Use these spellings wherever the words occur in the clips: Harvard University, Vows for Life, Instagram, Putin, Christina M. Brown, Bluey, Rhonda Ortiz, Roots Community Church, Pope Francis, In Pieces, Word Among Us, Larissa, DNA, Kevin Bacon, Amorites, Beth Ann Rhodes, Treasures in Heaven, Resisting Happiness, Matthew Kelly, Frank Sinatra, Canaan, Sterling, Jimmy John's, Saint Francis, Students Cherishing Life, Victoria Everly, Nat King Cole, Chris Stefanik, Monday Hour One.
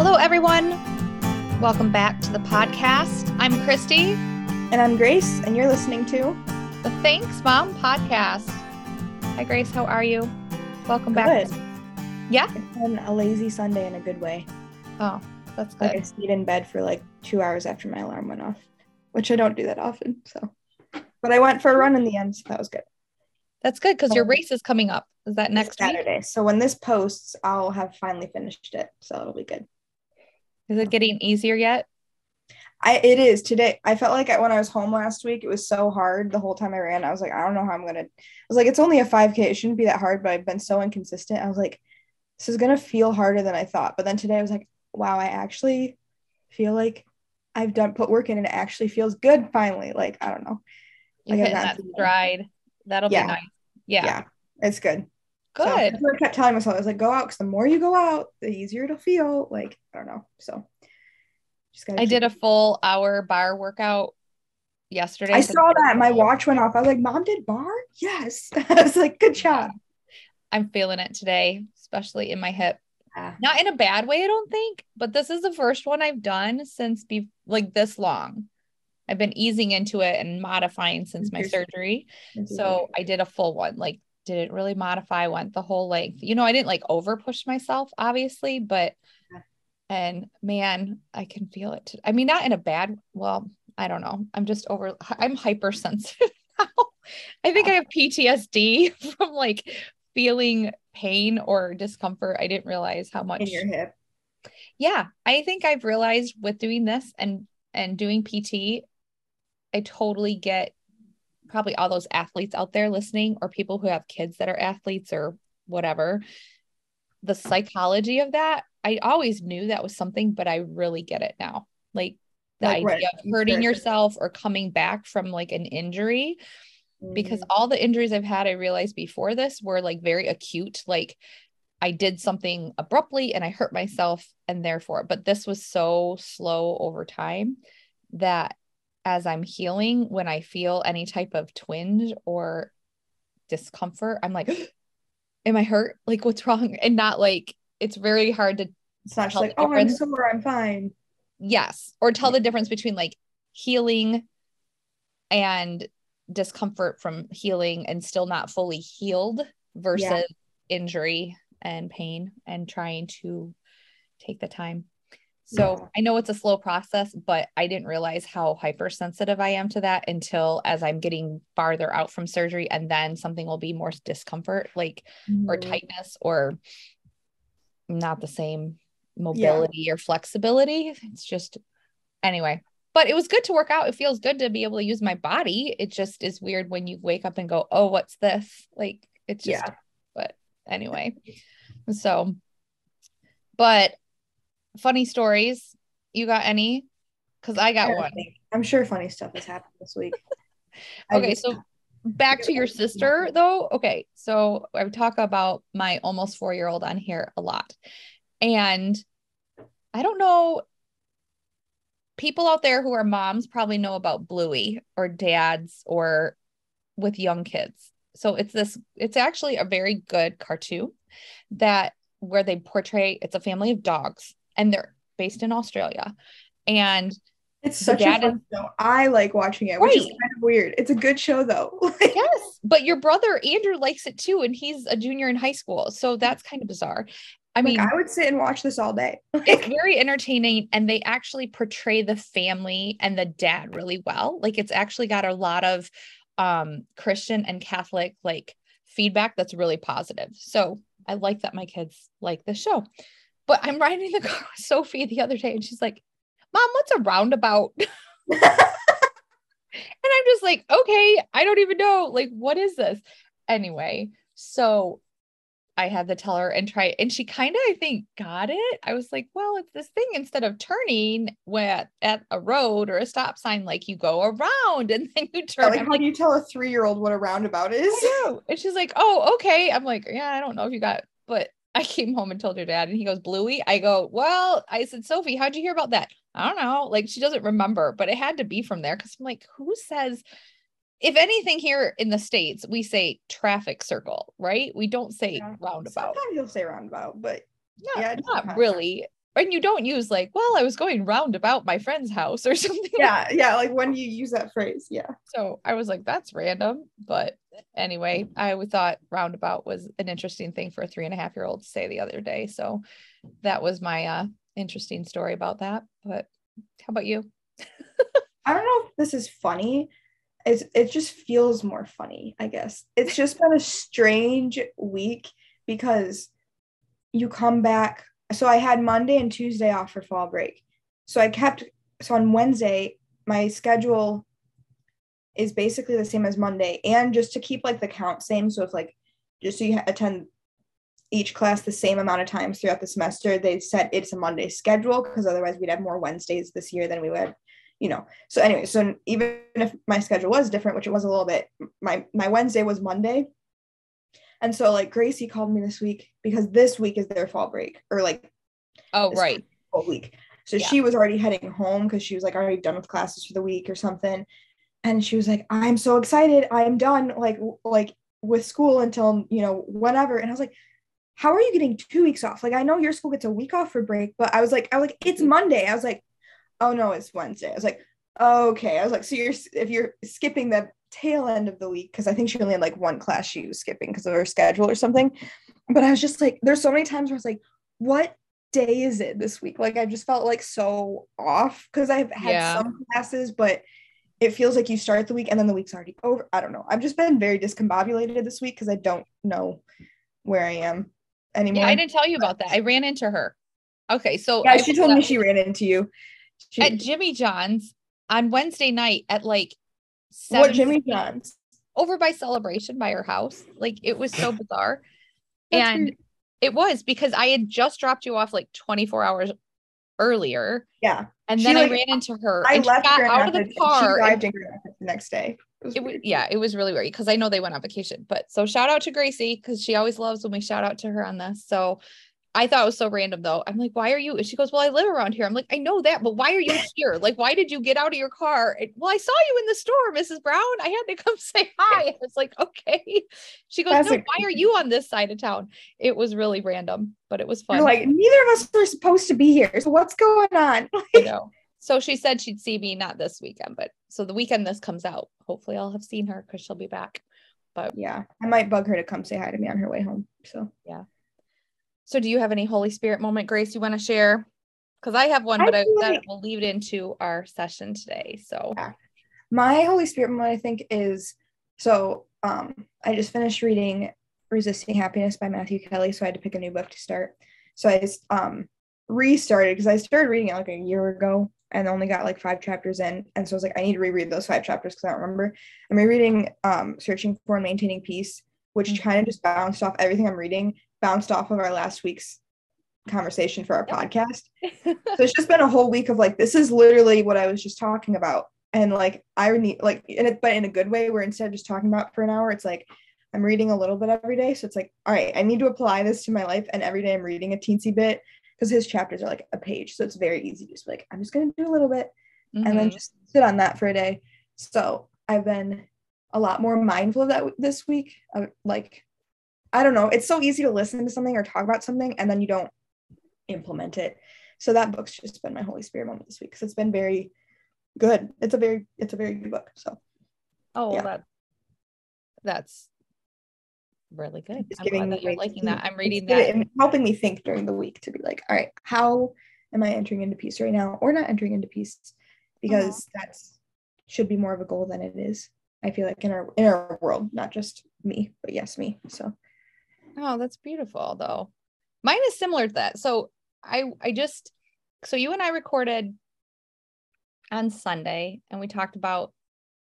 Hello, everyone. Welcome back to the podcast. I'm Christy. And I'm Grace, and you're listening to the Thanks Mom Podcast. Hi, Grace. How are you? Welcome back. Yeah? It's been a lazy Sunday in a good way. Oh, that's good. Like, I stayed in bed for like 2 hours after my alarm went off, which I don't do that often, so. But I went for a run in the end, so that was good. That's good, because your race is coming up. Is that next Saturday? So when this posts, I'll have finally finished it, so it'll be good. Is it getting easier yet? It is today. I felt like when I was home last week, it was so hard the whole time I ran. I was like, I don't know how I'm going to. I was like, it's only a 5K. It shouldn't be that hard, but I've been so inconsistent. I was like, this is going to feel harder than I thought. But then today I was like, wow, I actually feel like I've put work in and it actually feels good finally. Like, I don't know. Like, I've gotten that stride. That'll be nice. Yeah. It's good. Good. So I kept telling myself, I was like, go out, because the more you go out, the easier it'll feel. Like, I don't know. So I did a full hour bar workout yesterday. I saw that. My watch went off. I was like, Mom did bar? Yes. I was like, good job. I'm feeling it today, especially in my hip. Yeah. Not in a bad way, I don't think, but this is the first one I've done since this long. I've been easing into it and modifying since my surgery. So I did a full one, like didn't really modify, went the whole length. You know, I didn't like over push myself, obviously, but, and man, I can feel it. I mean, not in a bad, well, I don't know. I'm hypersensitive now. I think I have PTSD from like feeling pain or discomfort. I didn't realize how much in your hip. Yeah. I think I've realized with doing this and doing PT, I totally get probably all those athletes out there listening, or people who have kids that are athletes or whatever, the psychology of that. I always knew that was something, but I really get it now. Like the idea of hurting yourself or coming back from like an injury, because all the injuries I've had, I realized before this were like very acute. Like I did something abruptly and I hurt myself, and therefore, but this was so slow over time that as I'm healing, when I feel any type of twinge or discomfort, I'm like, am I hurt? Like, what's wrong? And not like, it's very hard to tell like, oh, I'm sore, I'm fine. Yes. Or tell the difference between like healing and discomfort from healing and still not fully healed versus injury and pain, and trying to take the time. So I know it's a slow process, but I didn't realize how hypersensitive I am to that until as I'm getting farther out from surgery, and then something will be more discomfort, like, or tightness, or not the same mobility or flexibility. It's just, anyway, but it was good to work out. It feels good to be able to use my body. It just is weird when you wake up and go, oh, what's this? Like, it's just, but anyway, so, but funny stories. You got any? Because I got one. I'm sure funny stuff has happened this week. Okay, so back to your sister though. Okay, so I talk about my almost 4-year-old on here a lot. And I don't know, people out there who are moms probably know about Bluey, or dads, or with young kids. So it's actually a very good cartoon where they portray, it's a family of dogs. And they're based in Australia, and it's such a fun show. I like watching it, which is kind of weird. It's a good show though. Yes, but your brother Andrew likes it too, and he's a junior in high school, so that's kind of bizarre. I mean, I would sit and watch this all day. It's very entertaining, and they actually portray the family and the dad really well. Like, it's actually got a lot of Christian and Catholic like feedback that's really positive. So I like that my kids like this show. But I'm riding the car with Sophie the other day, and she's like, Mom, what's a roundabout? And I'm just like, okay, I don't even know. Like, what is this? Anyway, so I had to tell her and try it. And she kind of, I think, got it. I was like, well, it's this thing. Instead of turning at a road or a stop sign, like you go around and then you turn. Like, how do you tell a 3-year-old what a roundabout is? I know. And she's like, oh, okay. I'm like, yeah, I don't know if you got it, but I came home and told her dad, and he goes, Bluey. I go, well, I said, Sophie, how'd you hear about that? I don't know. Like, she doesn't remember, but it had to be from there. Cause I'm like, who says, if anything here in the States, we say traffic circle, right? We don't say roundabout. Sometimes you'll say roundabout, but yeah, not really. and you don't use like, well, I was going round about my friend's house or something. Yeah. Like that. Yeah. Like when you use that phrase. Yeah. So I was like, that's random. But anyway, I thought roundabout was an interesting thing for a 3.5-year-old to say the other day. So that was my interesting story about that. But how about you? I don't know if this is funny. It just feels more funny, I guess. It's just been a strange week because you come back. So I had Monday and Tuesday off for fall break. So on Wednesday, my schedule is basically the same as Monday. And just to keep like the count same. So if like, just so you attend each class the same amount of times throughout the semester, they said it's a Monday schedule because otherwise we'd have more Wednesdays this year than we would, you know. So anyway, so even if my schedule was different, which it was a little bit, my Wednesday was Monday. And so like Gracie called me this week because this week is their fall break or like, oh, right, whole week. So yeah. She was already heading home because she was like already done with classes for the week or something. And she was like, I'm so excited. I'm done like with school until, you know, whenever. And I was like, how are you getting 2 weeks off? Like, I know your school gets a week off for break, but I was like, it's Monday. I was like, oh no, it's Wednesday. I was like, okay. I was like, so if you're skipping the tail end of the week, because I think she only had like one class she was skipping because of her schedule or something. But I was just like, there's so many times where I was like, what day is it this week? Like I just felt like so off because I've had some classes, but it feels like you start the week and then the week's already over. I don't know. I've just been very discombobulated this week because I don't know where I am anymore. Yeah, I didn't tell you about that. I ran into her. Okay, so yeah, she told me she ran into you. At Jimmy John's on Wednesday night at like 7. What Jimmy John's? Over by Celebration by her house. Like it was so bizarre. And weird. It was because I had just dropped you off like 24 hours earlier. Yeah. And then I ran into her. I left her out of the car. She arrived in Grand Rapids the next day. It was really weird because I know they went on vacation. But so shout out to Gracie because she always loves when we shout out to her on this. So I thought it was so random though. I'm like, why are you? And she goes, well, I live around here. I'm like, I know that, but why are you here? Like, why did you get out of your car? Well, I saw you in the store, Mrs. Brown. I had to come say hi. I was like, okay. She goes, no, why are you on this side of town? It was really random, but it was fun. You're like, neither of us are supposed to be here. So what's going on? I know. So she said she'd see me, not this weekend, but so the weekend this comes out, hopefully I'll have seen her because she'll be back. But yeah, I might bug her to come say hi to me on her way home. So yeah. So do you have any Holy Spirit moment, Grace, you want to share? Because I have one, but we'll lead it into our session today. So yeah. My Holy Spirit moment, I think, is, I just finished reading Resisting Happiness by Matthew Kelly. So I had to pick a new book to start. So I just restarted because I started reading it like a year ago and only got like 5 chapters in. And so I was like, I need to reread those 5 chapters because I don't remember. I'm rereading Searching for and Maintaining Peace, which kind of just bounced off everything I'm reading. Bounced off of our last week's conversation for our podcast. So it's just been a whole week of like, this is literally what I was just talking about. And like, I need like, but in a good way, where instead of just talking about for an hour, it's like, I'm reading a little bit every day. So it's like, all right, I need to apply this to my life. And every day I'm reading a teensy bit because his chapters are like a page. So it's very easy to just be like, I'm just going to do a little bit and then just sit on that for a day. So I've been a lot more mindful of that this week. Like, I don't know. It's so easy to listen to something or talk about something and then you don't implement it. So that book's just been my Holy Spirit moment this week because it's been very good. It's a very good book. So, that's really good. I'm glad that you're liking that. I'm reading that and helping me think during the week to be like, all right, how am I entering into peace right now or not entering into peace? Because that should be more of a goal than it is. I feel like in our world, not just me, but yes, me. So. Oh, that's beautiful though. Mine is similar to that. So I you and I recorded on Sunday and we talked about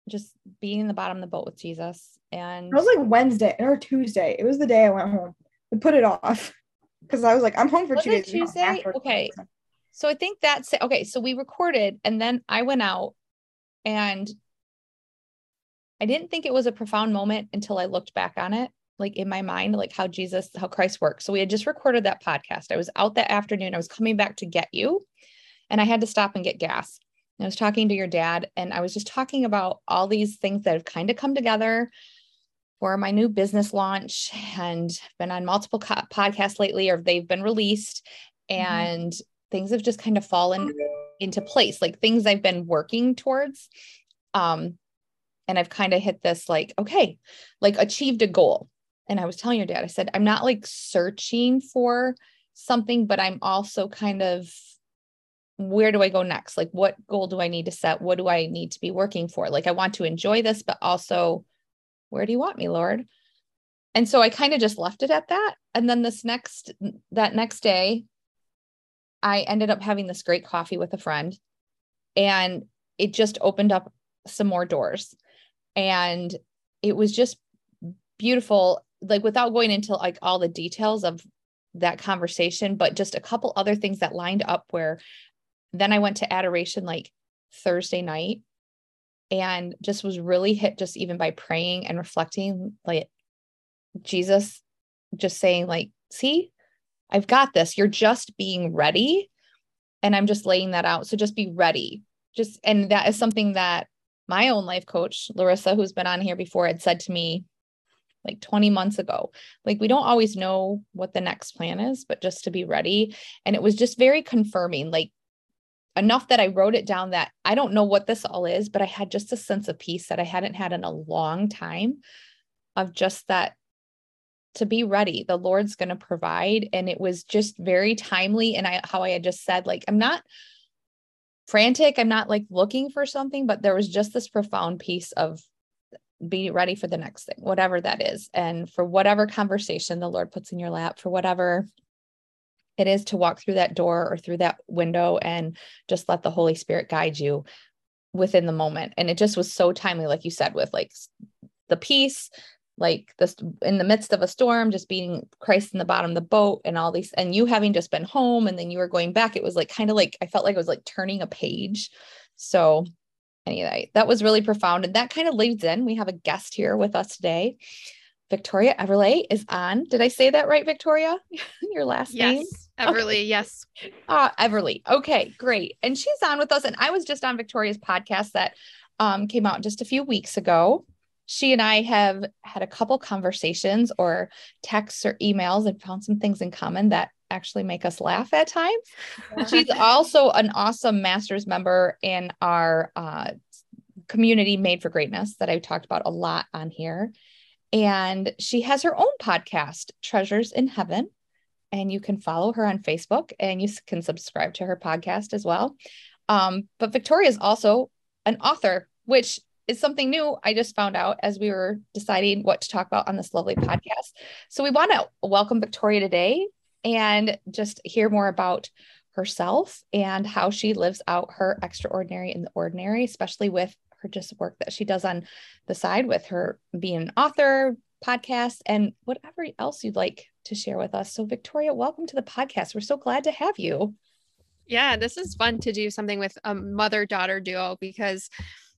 just being in the bottom of the boat with Jesus. And it was like Wednesday or Tuesday. It was the day I went home and put it off because I was like, I'm home for 2 days. Tuesday? Okay. So I think that's it. Okay. So we recorded and then I went out and I didn't think it was a profound moment until I looked back on it, like in my mind, like how Christ works. So we had just recorded that podcast. I was out that afternoon. I was coming back to get you and I had to stop and get gas. And I was talking to your dad and I was just talking about all these things that have kind of come together for my new business launch and been on multiple podcasts lately, or they've been released and things have just kind of fallen into place, like things I've been working towards. And I've kind of hit this, like, okay, like achieved a goal. And I was telling your dad, I said, I'm not like searching for something, but I'm also kind of, where do I go next? Like, what goal do I need to set? What do I need to be working for? Like, I want to enjoy this, but also, where do you want me, Lord? And so I kind of just left it at that. And then that next day, I ended up having this great coffee with a friend, and it just opened up some more doors. And it was just beautiful, like without going into like all the details of that conversation, but just a couple other things that lined up, where then I went to adoration like Thursday night and just was really hit just even by praying and reflecting, like Jesus just saying, like, see, I've got this, you're just being ready. And I'm just laying that out. So just be ready. And that is something that my own life coach, Larissa, who's been on here before, had said to me like 20 months ago, like, we don't always know what the next plan is, but just to be ready. And it was just very confirming, like enough that I wrote it down that I don't know what this all is, but I had just a sense of peace that I hadn't had in a long time, of just that, to be ready, the Lord's going to provide. And it was just very timely. And how I had just said, like, I'm not frantic, I'm not like looking for something, but there was just this profound piece of be ready for the next thing, whatever that is. And for whatever conversation the Lord puts in your lap, for whatever it is, to walk through that door or through that window and just let the Holy Spirit guide you within the moment. And it just was so timely, like you said, with like the peace, like this in the midst of a storm, just being Christ in the bottom of the boat and all these, and you having just been home and then you were going back. It was like, kind of like, I felt like I was like turning a page. So anyway, that was really profound. And that kind of leads in, we have a guest here with us today. Victoria Everly is on. Did I say that right, Victoria? Your last name? Everly. Okay. Yes. Everly. Okay, great. And she's on with us. And I was just on Victoria's podcast that came out just a few weeks ago. She and I have had a couple conversations or texts or emails and found some things in common that actually make us laugh at times. Yeah. She's also an awesome master's member in our community Made for Greatness that I've talked about a lot on here. And she has her own podcast, Treasures in Heaven. And you can follow her on Facebook and you can subscribe to her podcast as well. But Victoria is also an author, which is something new I just found out as we were deciding what to talk about on this lovely podcast. So we want to welcome Victoria today and just hear more about herself and how she lives out her extraordinary in the ordinary, especially with her just work that she does on the side with her being an author, podcast, and whatever else you'd like to share with us. So Victoria, welcome to the podcast. We're so glad to have you. Yeah, this is fun to do something with a mother-daughter duo, because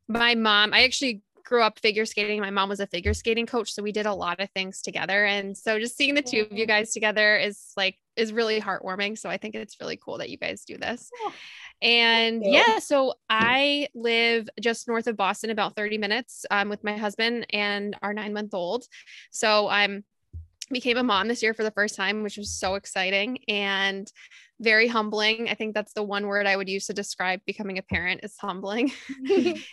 my mom, I actually grew up figure skating. My mom was a figure skating coach, so we did a lot of things together. And so just seeing the two of you guys together is really heartwarming. So I think it's really cool that you guys do this. And yeah, so I live just north of Boston, about 30 minutes with my husband and our 9-month-old. So I'm became a mom this year for the first time, which was so exciting and very humbling. I think that's the one word I would use to describe becoming a parent, is humbling.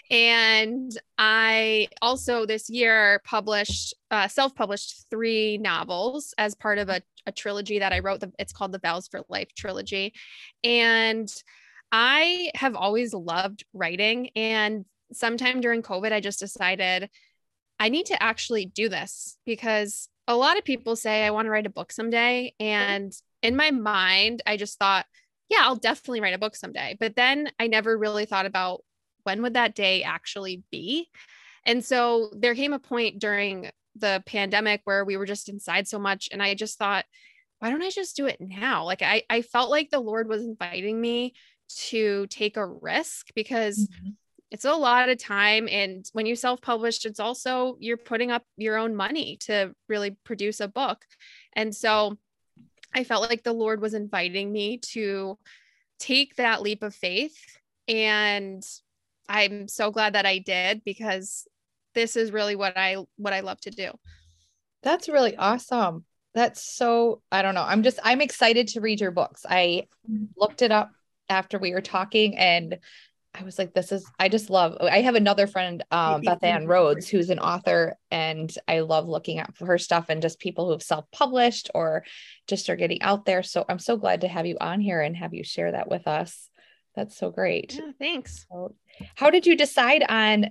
And I also this year published, self-published 3 novels as part of a trilogy that I wrote. It's called the Vows for Life trilogy. And I have always loved writing. And sometime during COVID, I just decided I need to actually do this, because a lot of people say, I want to write a book someday. And in my mind, I just thought, yeah, I'll definitely write a book someday. But then I never really thought about, when would that day actually be? And so there came a point during the pandemic where we were just inside so much. And I just thought, why don't I just do it now? Like I felt like the Lord was inviting me to take a risk, because it's a lot of time. And when you self-publish, it's also, you're putting up your own money to really produce a book. And so I felt like the Lord was inviting me to take that leap of faith. And I'm so glad that I did, because this is really what I love to do. That's really awesome. That's so, I don't know. I'm excited to read your books. I looked it up after we were talking and I was like, I have another friend, Beth Ann Rhodes, who's an author, and I love looking at her stuff and just people who have self-published or just are getting out there. So I'm so glad to have you on here and have you share that with us. That's so great. Yeah, thanks. So how did you decide on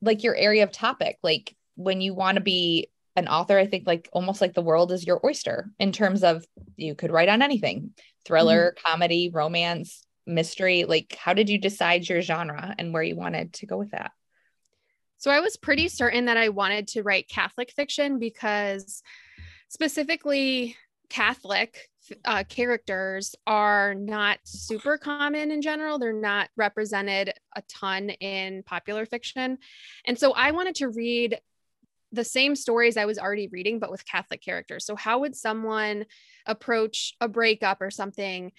like your area of topic? Like when you want to be an author, I think like almost like the world is your oyster in terms of you could write on anything, thriller, comedy, romance, mystery. Like how did you decide your genre and where you wanted to go with that? So I was pretty certain that I wanted to write Catholic fiction because specifically Catholic characters are not super common in general. They're not represented a ton in popular fiction. And so I wanted to read the same stories I was already reading, but with Catholic characters. So how would someone approach a breakup or something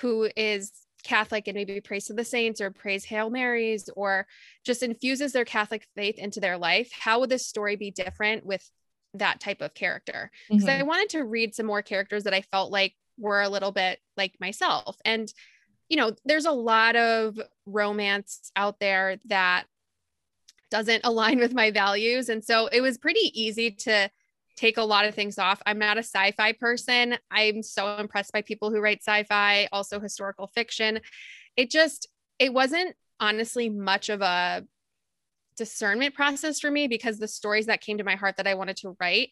who is Catholic and maybe prays to the saints or prays Hail Marys or just infuses their Catholic faith into their life? How would this story be different with that type of character? Because I wanted to read some more characters that I felt like were a little bit like myself. And, you know, there's a lot of romance out there that doesn't align with my values. And so it was pretty easy to take a lot of things off. I'm not a sci-fi person. I'm so impressed by people who write sci-fi, also historical fiction. It wasn't honestly much of a discernment process for me because the stories that came to my heart that I wanted to write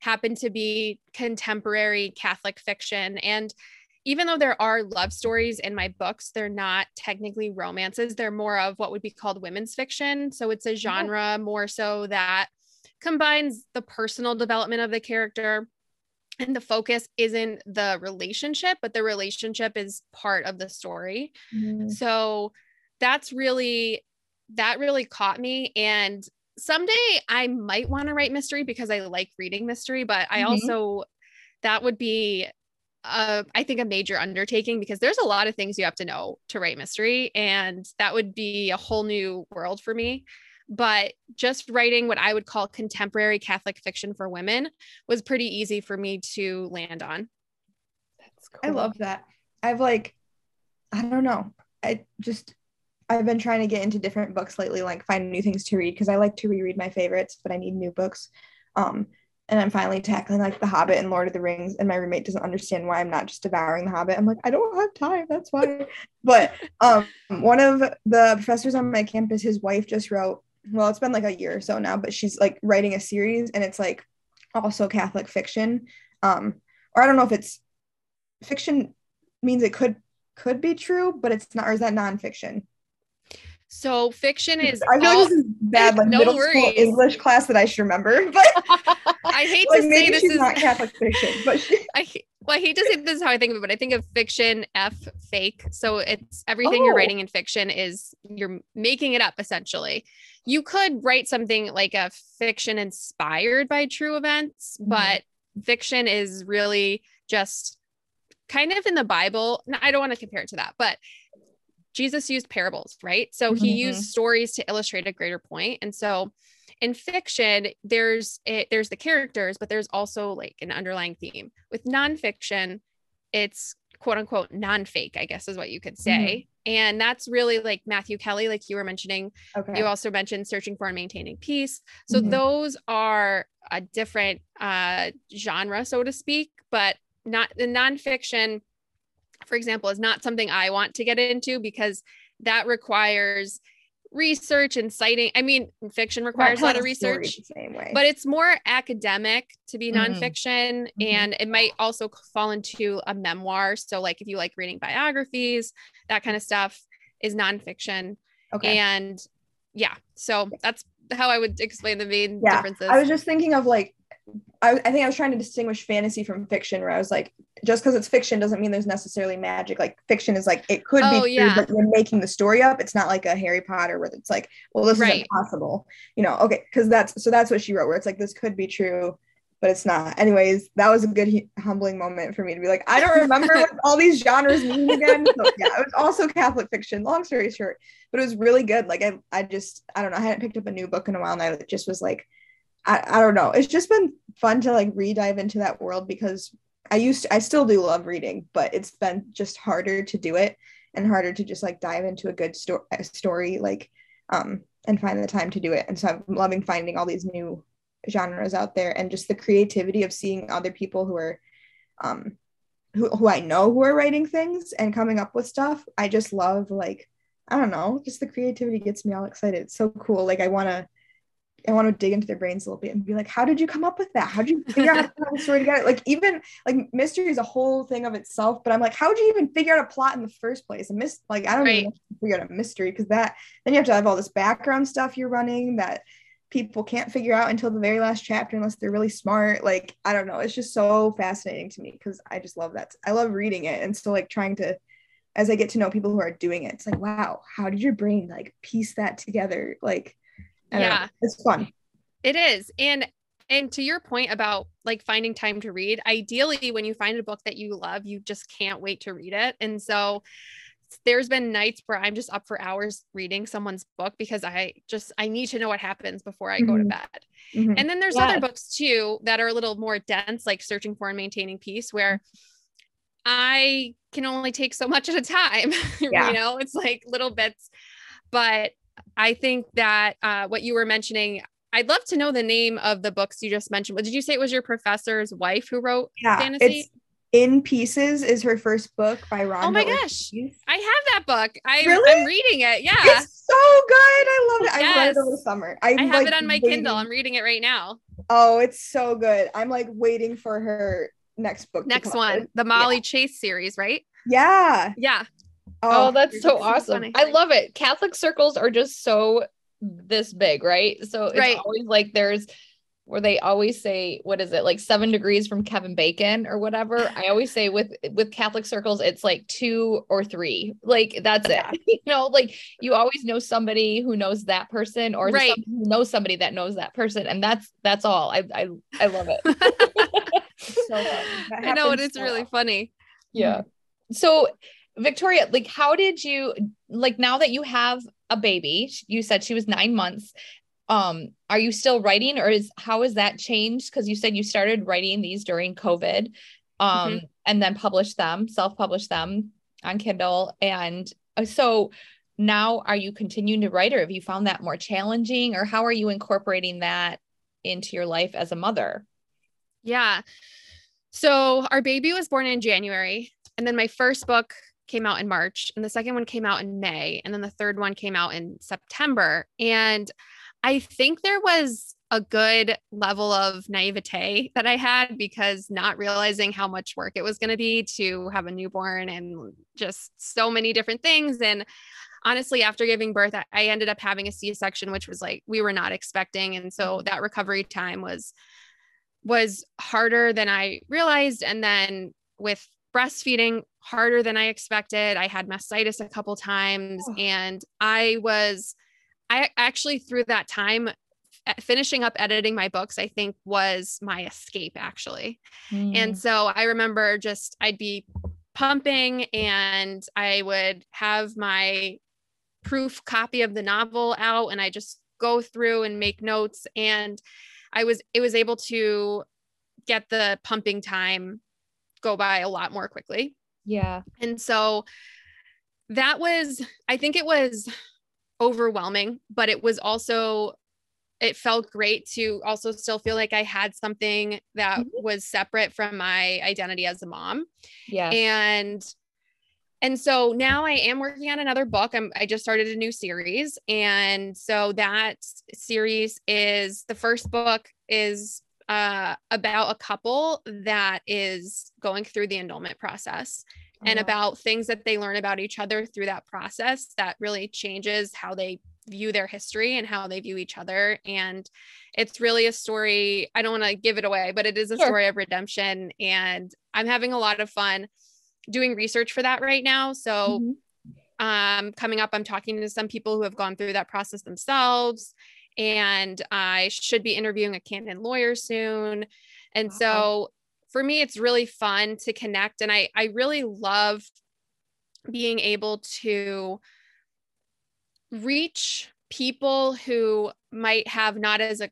happened to be contemporary Catholic fiction. And even though there are love stories in my books, they're not technically romances. They're more of what would be called women's fiction. So it's a genre more so that combines the personal development of the character, and the focus isn't the relationship, but the relationship is part of the story. So that really caught me. And someday I might want to write mystery because I like reading mystery, but I also, that would be, I think a major undertaking because there's a lot of things you have to know to write mystery. And that would be a whole new world for me. But just writing what I would call contemporary Catholic fiction for women was pretty easy for me to land on. That's cool. I love that. I've been trying to get into different books lately, like find new things to read because I like to reread my favorites, but I need new books. And I'm finally tackling like The Hobbit and Lord of the Rings, and my roommate doesn't understand why I'm not just devouring The Hobbit. I'm like, I don't have time, that's why. But one of the professors on my campus, his wife just wrote, well, it's been like a year or so now, but she's like writing a series and it's like also Catholic fiction. Or I don't know if it's fiction means it could be true, but it's not, or is that nonfiction? So fiction is, I feel like this is bad, like no middle worries. School English class that I should remember, but I hate to say this is not Catholic fiction, but I hate to say this is how I think of it, but I think of fiction fake. So it's everything you're writing in fiction is you're making it up. Essentially, you could write something like a fiction inspired by true events, but fiction is really just kind of in the Bible. Now, I don't want to compare it to that, but Jesus used parables, right? So he used stories to illustrate a greater point. And so in fiction, there's the characters, but there's also like an underlying theme. With nonfiction, it's quote unquote non-fake, I guess is what you could say. And that's really like Matthew Kelly, like you were mentioning. Okay. You also mentioned Searching for and Maintaining Peace. So those are a different genre, so to speak, but not the nonfiction, for example, is not something I want to get into because that requires research and citing. I mean, fiction requires a lot of research, but it's more academic to be nonfiction. And it might also fall into a memoir. So like, if you like reading biographies, that kind of stuff is nonfiction. Okay. And yeah, so that's how I would explain the main differences. I was just thinking of like, I think I was trying to distinguish fantasy from fiction, where I was like, just because it's fiction doesn't mean there's necessarily magic. Like fiction is like, it could be, true, but you're making the story up. It's not like a Harry Potter where it's like, well, this is impossible, you know? Okay. Cause that's what she wrote, where it's like, this could be true, but it's not. Anyways, that was a good humbling moment for me to be like, I don't remember what all these genres mean again. So yeah, it was also Catholic fiction, long story short, but it was really good. Like I don't know. I hadn't picked up a new book in a while and I just was like, I don't know. It's just been fun to like re-dive into that world, because I still do love reading, but it's been just harder to do it and harder to just like dive into a good story, like, and find the time to do it. And so I'm loving finding all these new genres out there, and just the creativity of seeing other people who are, who I know who are writing things and coming up with stuff. I just love, like, I don't know, just the creativity gets me all excited. It's so cool. Like I want to dig into their brains a little bit and be like, how did you come up with that? How did you figure out a story together? Like, even like mystery is a whole thing of itself, but I'm like, how did you even figure out a plot in the first place? I don't even figure out a mystery, because then you have to have all this background stuff you're running that people can't figure out until the very last chapter unless they're really smart. Like, I don't know. It's just so fascinating to me, because I just love that. I love reading it. And so like trying to, as I get to know people who are doing it, it's like, wow, how did your brain like piece that together? Like, yeah, it's fun. It is. And to your point about like finding time to read, ideally when you find a book that you love, you just can't wait to read it. And so there's been nights where I'm just up for hours reading someone's book, because I need to know what happens before I go to bed. Mm-hmm. And then there's other books too that are a little more dense, like Searching for and Maintaining Peace, where I can only take so much at a time. Yeah. You know, it's like little bits. But I think that what you were mentioning, I'd love to know the name of the books you just mentioned. Did you say it was your professor's wife who wrote fantasy? It's In Pieces is her first book by Rhonda. Oh my gosh. Ortiz. I have that book. Really? I'm reading it. Yeah. It's so good. I love it. Yes. I read it over the summer. I have it on my Kindle. I'm reading it right now. Oh, it's so good. I'm like waiting for her next book. Next one. The Molly Chase series, right? Yeah. Yeah. Oh, that's so awesome. Funny. I love it. Catholic circles are just so this big, right? So it's always like there's where they always say, what is it? Like 7 degrees from Kevin Bacon or whatever. I always say with Catholic circles, it's like 2 or 3. Like that's it. You know, like you always know somebody who knows that person, or who knows somebody that knows that person. And that's all. I love it. It's so funny. I know, and it's really funny. Yeah. So Victoria, like, how did you, like, now that you have a baby, you said she was 9 months, are you still writing, or how has that changed? Cause you said you started writing these during COVID, and then published them, self-published them on Kindle. And so now are you continuing to write, or have you found that more challenging, or how are you incorporating that into your life as a mother? Yeah. So our baby was born in January, and then my first book came out in March, and the second one came out in May. And then the third one came out in September. And I think there was a good level of naivete that I had, because not realizing how much work it was going to be to have a newborn and just so many different things. And honestly, after giving birth, I ended up having a C-section, which was like, we were not expecting. And so that recovery time was harder than I realized. And then with breastfeeding, harder than I expected. I had mastitis a couple times, and I actually through that time finishing up editing my books, I think was my escape actually. And so I remember I'd be pumping, and I would have my proof copy of the novel out, and I just go through and make notes. And it was able to get the pumping time go by a lot more quickly. Yeah. And so I think it was overwhelming, but it felt great to also still feel like I had something that was separate from my identity as a mom. Yeah. And so now I am working on another book. I just started a new series. And so that series is, the first book is about a couple that is going through the annulment process, and about things that they learn about each other through that process that really changes how they view their history and how they view each other. And it's really a story. I don't want to give it away, but it is a story of redemption. And I'm having a lot of fun doing research for that right now. So, coming up, I'm talking to some people who have gone through that process themselves, and I should be interviewing a canon lawyer soon. And so for me, it's really fun to connect. And I really love being able to reach people who might have not as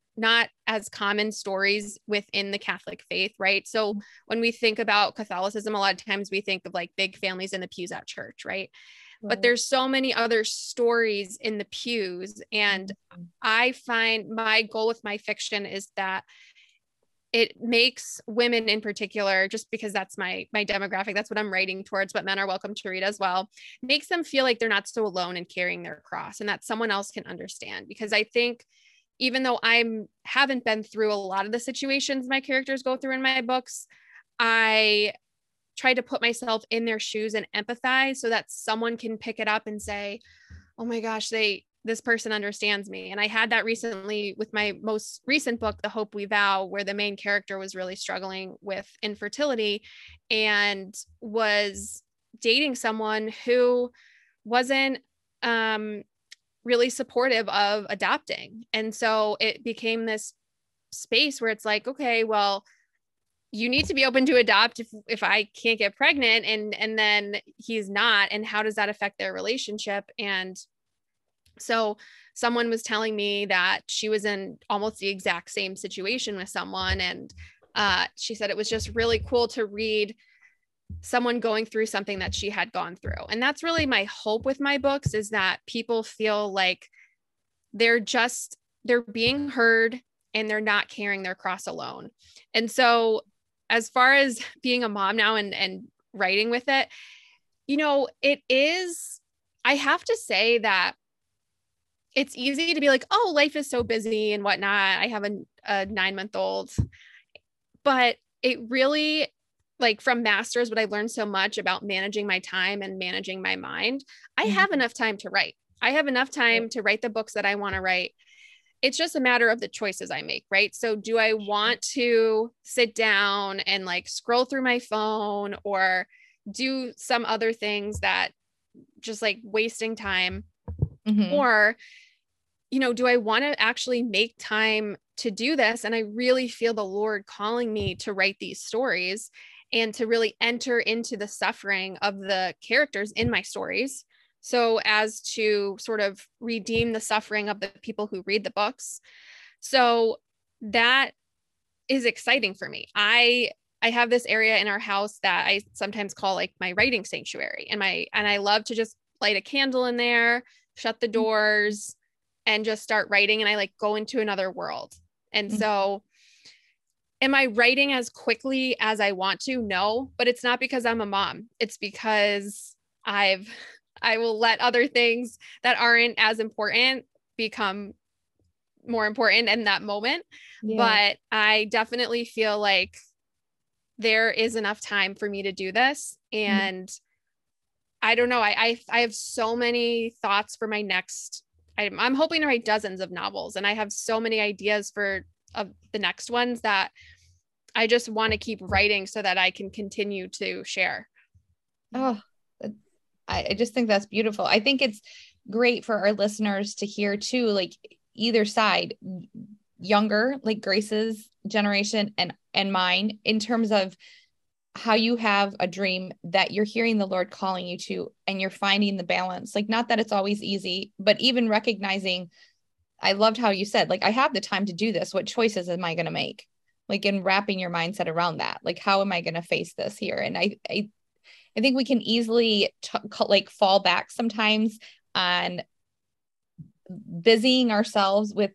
common stories within the Catholic faith, right? So when we think about Catholicism, a lot of times we think of like big families in the pews at church, right? But there's so many other stories in the pews. And I find my goal with my fiction is that it makes women in particular, just because that's my demographic, that's what I'm writing towards, but men are welcome to read as well, makes them feel like they're not so alone in carrying their cross and that someone else can understand. Because I think even though I haven't been through a lot of the situations my characters go through in my books, I try to put myself in their shoes and empathize so that someone can pick it up and say, oh my gosh, this person understands me. And I had that recently with my most recent book, The Hope We Vow, where the main character was really struggling with infertility and was dating someone who wasn't really supportive of adopting. And so it became this space where it's like, okay, well, you need to be open to adopt if I can't get pregnant and then he's not, and how does that affect their relationship? And so someone was telling me that she was in almost the exact same situation with someone. And she said it was just really cool to read someone going through something that she had gone through. And that's really my hope with my books, is that people feel like they're being heard and they're not carrying their cross alone. And so as far as being a mom now and writing with it, you know, I have to say that it's easy to be like, oh, life is so busy and whatnot. I have a 9-month-old, but it really, like, from Masters, what I learned so much about managing my time and managing my mind. I have enough time to write. I have enough time to write the books that I want to write. It's just a matter of the choices I make, right? So do I want to sit down and like scroll through my phone or do some other things that just like wasting time? Mm-hmm. Or, you know, do I want to actually make time to do this? And I really feel the Lord calling me to write these stories and to really enter into the suffering of the characters in my stories, so as to sort of redeem the suffering of the people who read the books. So that is exciting for me. I have this area in our house that I sometimes call like my writing sanctuary, and I love to just light a candle in there, shut the doors, and just start writing. And I like go into another world. And so am I writing as quickly as I want to? No, but it's not because I'm a mom. It's because I will let other things that aren't as important become more important in that moment. Yeah. But I definitely feel like there is enough time for me to do this. And I don't know. I have so many thoughts for my next, I'm hoping to write dozens of novels, and I have so many ideas for the next ones that I just want to keep writing so that I can continue to share. Oh, I just think that's beautiful. I think it's great for our listeners to hear too, like either side, younger, like Grace's generation and mine, in terms of how you have a dream that you're hearing the Lord calling you to, and you're finding the balance. Like, not that it's always easy, but even recognizing, I loved how you said, like, I have the time to do this. What choices am I going to make? Like, in wrapping your mindset around that, like, how am I going to face this here? And I think we can easily fall back sometimes on busying ourselves with,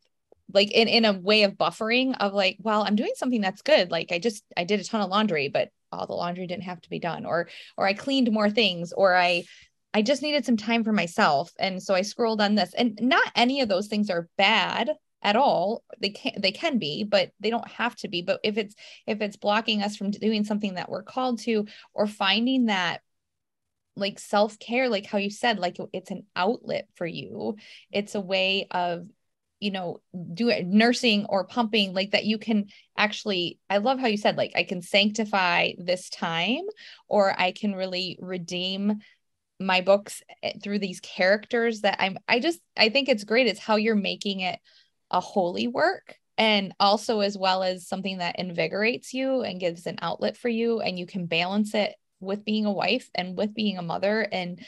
like, in a way of buffering of like, well, I'm doing something that's good. Like, I did a ton of laundry, but all the laundry didn't have to be done, or I cleaned more things, or I just needed some time for myself. And so I scrolled on this, and not any of those things are bad at all. They can be, but they don't have to be. But if it's blocking us from doing something that we're called to, or finding that, like, self-care, like how you said, like, it's an outlet for you. It's a way of, you know, do it, nursing or pumping, like, that you can actually, I love how you said, like, I can sanctify this time, or I can really redeem my books through these characters that I think it's great. It's how you're making it a holy work, and also as well as something that invigorates you and gives an outlet for you. And you can balance it with being a wife and with being a mother. And,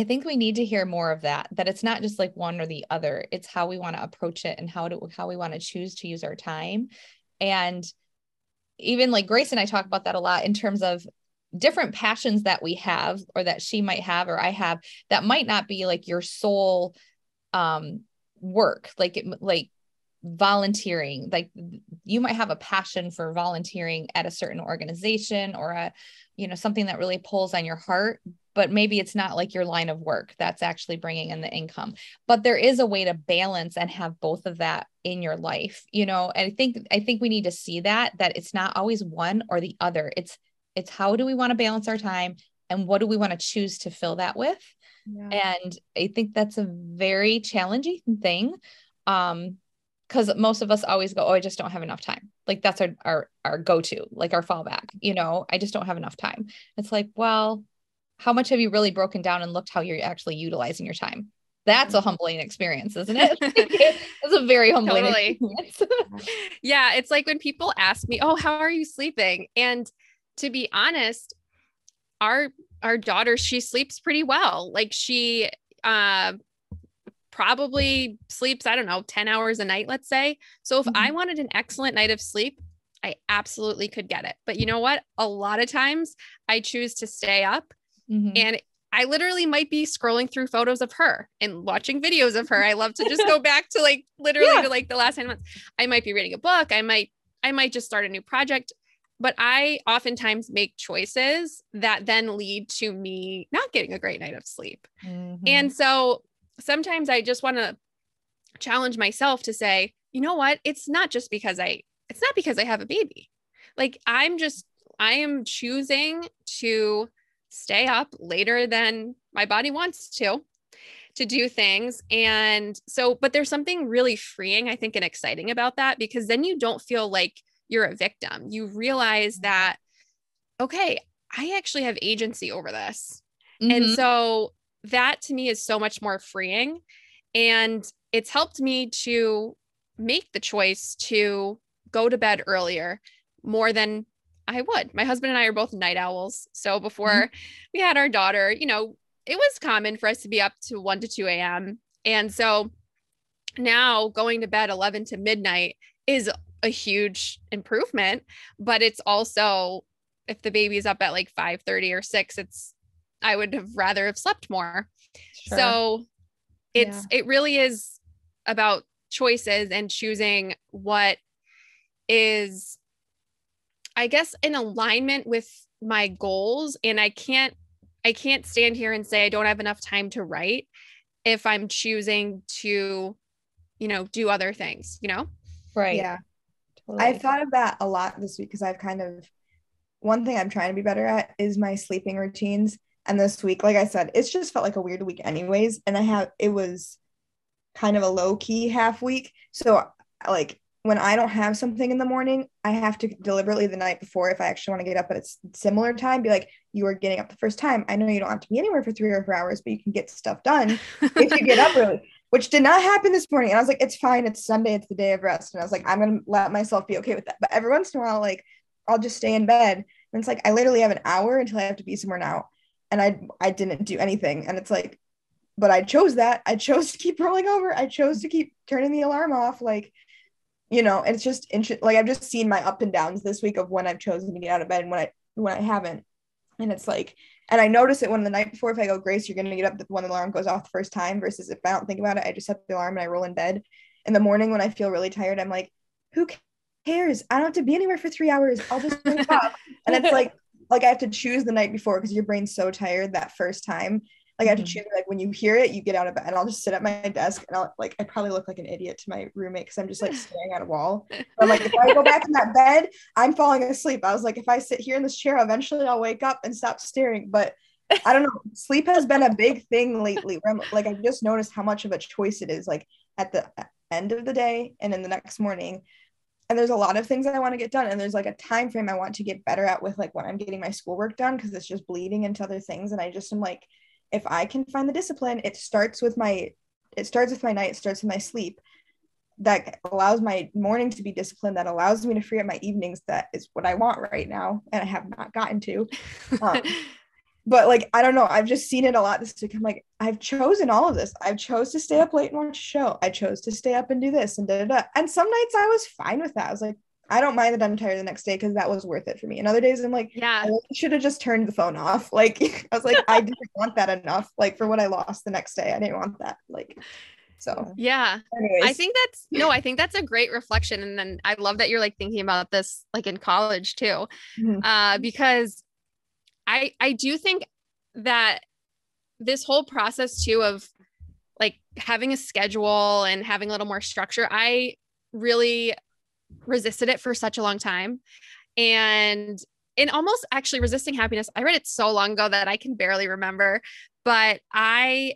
I think we need to hear more of that, that it's not just like one or the other. It's how we want to approach it and how we want to choose to use our time. And even like Grace and I talk about that a lot in terms of different passions that we have, or that she might have, or I have, that might not be like your sole work, like volunteering. Like you might have a passion for volunteering at a certain organization or a, you know, something that really pulls on your heart, but maybe it's not like your line of work that's actually bringing in the income. But there is a way to balance and have both of that in your life, you know? And I think we need to see that it's not always one or the other. It's how do we want to balance our time, and what do we want to choose to fill that with? Yeah. And I think that's a very challenging thing. Because most of us always go, oh, I just don't have enough time. Like that's our go-to, like our fallback, you know, I just don't have enough time. It's like, well, how much have you really broken down and looked how you're actually utilizing your time? That's a humbling experience, isn't it? It's a very humbling experience. Yeah. It's like when people ask me, oh, how are you sleeping? And to be honest, our daughter, she sleeps pretty well. Like she, probably sleeps, I don't know, 10 hours a night, let's say. So if I wanted an excellent night of sleep, I absolutely could get it. But you know what? A lot of times I choose to stay up and I literally might be scrolling through photos of her and watching videos of her. I love to just go back to like literally to like the last 10 months. I might be reading a book. I might just start a new project, but I oftentimes make choices that then lead to me not getting a great night of sleep. And so sometimes I just want to challenge myself to say, you know what? It's not because I have a baby. Like I am choosing to stay up later than my body wants to do things. And so, but there's something really freeing, I think, and exciting about that, because then you don't feel like you're a victim. You realize that, okay, I actually have agency over this. And so that to me is so much more freeing, and it's helped me to make the choice to go to bed earlier more than I would. My husband and I are both night owls. So before we had our daughter, you know, it was common for us to be up to 1 to 2 a.m. And so now going to bed 11 to midnight is a huge improvement, but it's also, if the baby's up at like 5:30 or 6, I would have rather have slept more. Sure. So it really is about choices and choosing what is, I guess, in alignment with my goals. And I can't stand here and say I don't have enough time to write if I'm choosing to, you know, do other things, you know? Right. Yeah. Totally. I've thought of that a lot this week, because one thing I'm trying to be better at is my sleeping routines. And this week, like I said, it's just felt like a weird week anyways. And it was kind of a low key half week. So like when I don't have something in the morning, I have to deliberately the night before, if I actually want to get up at a similar time, be like, you are getting up the first time. I know you don't have to be anywhere for 3 or 4 hours, but you can get stuff done if you get up early, which did not happen this morning. And I was like, it's fine. It's Sunday. It's the day of rest. And I was like, I'm going to let myself be okay with that. But every once in a while, like I'll just stay in bed. And it's like, I literally have an hour until I have to be somewhere now. And I didn't do anything. And it's like, but I chose that. I chose to keep rolling over. I chose to keep turning the alarm off. Like, you know, it's just like, I've just seen my up and downs this week of when I've chosen to get out of bed and when I haven't. And it's like, and I notice it when the night before, if I go, Grace, you're going to get up when the alarm goes off the first time, versus if I don't think about it, I just set the alarm and I roll in bed in the morning. When I feel really tired, I'm like, who cares? I don't have to be anywhere for 3 hours. I'll just wake up. And it's like I have to choose the night before, because your brain's so tired that first time. Like I have to choose, like when you hear it, you get out of bed. And I'll just sit at my desk, and I probably look like an idiot to my roommate, because I'm just like staring at a wall. But I'm like, if I go back in that bed, I'm falling asleep. I was like, if I sit here in this chair, eventually I'll wake up and stop staring. But I don't know, sleep has been a big thing lately, where I've just noticed how much of a choice it is, like at the end of the day and in the next morning. And there's a lot of things that I want to get done. And there's like a time frame I want to get better at with like when I'm getting my schoolwork done, because it's just bleeding into other things. And I just am like, if I can find the discipline, it starts with my night, it starts with my sleep. That allows my morning to be disciplined. That allows me to free up my evenings. That is what I want right now. And I have not gotten to. But like, I don't know. I've just seen it a lot this week. I'm like, I've chosen all of this. I've chose to stay up late and watch a show. I chose to stay up and do this and da, da, da. And some nights I was fine with that. I was like, I don't mind that I'm tired the next day because that was worth it for me. And other days I'm like, yeah, I should have just turned the phone off. Like, I was like, I didn't want that enough. Like, for what I lost the next day, I didn't want that. Like, so yeah. Anyways. I think that's a great reflection. And then I love that you're like thinking about this, like in college too, mm-hmm. Because I do think that this whole process too of like having a schedule and having a little more structure, I really resisted it for such a long time. And in almost actually Resisting Happiness, I read it so long ago that I can barely remember, but I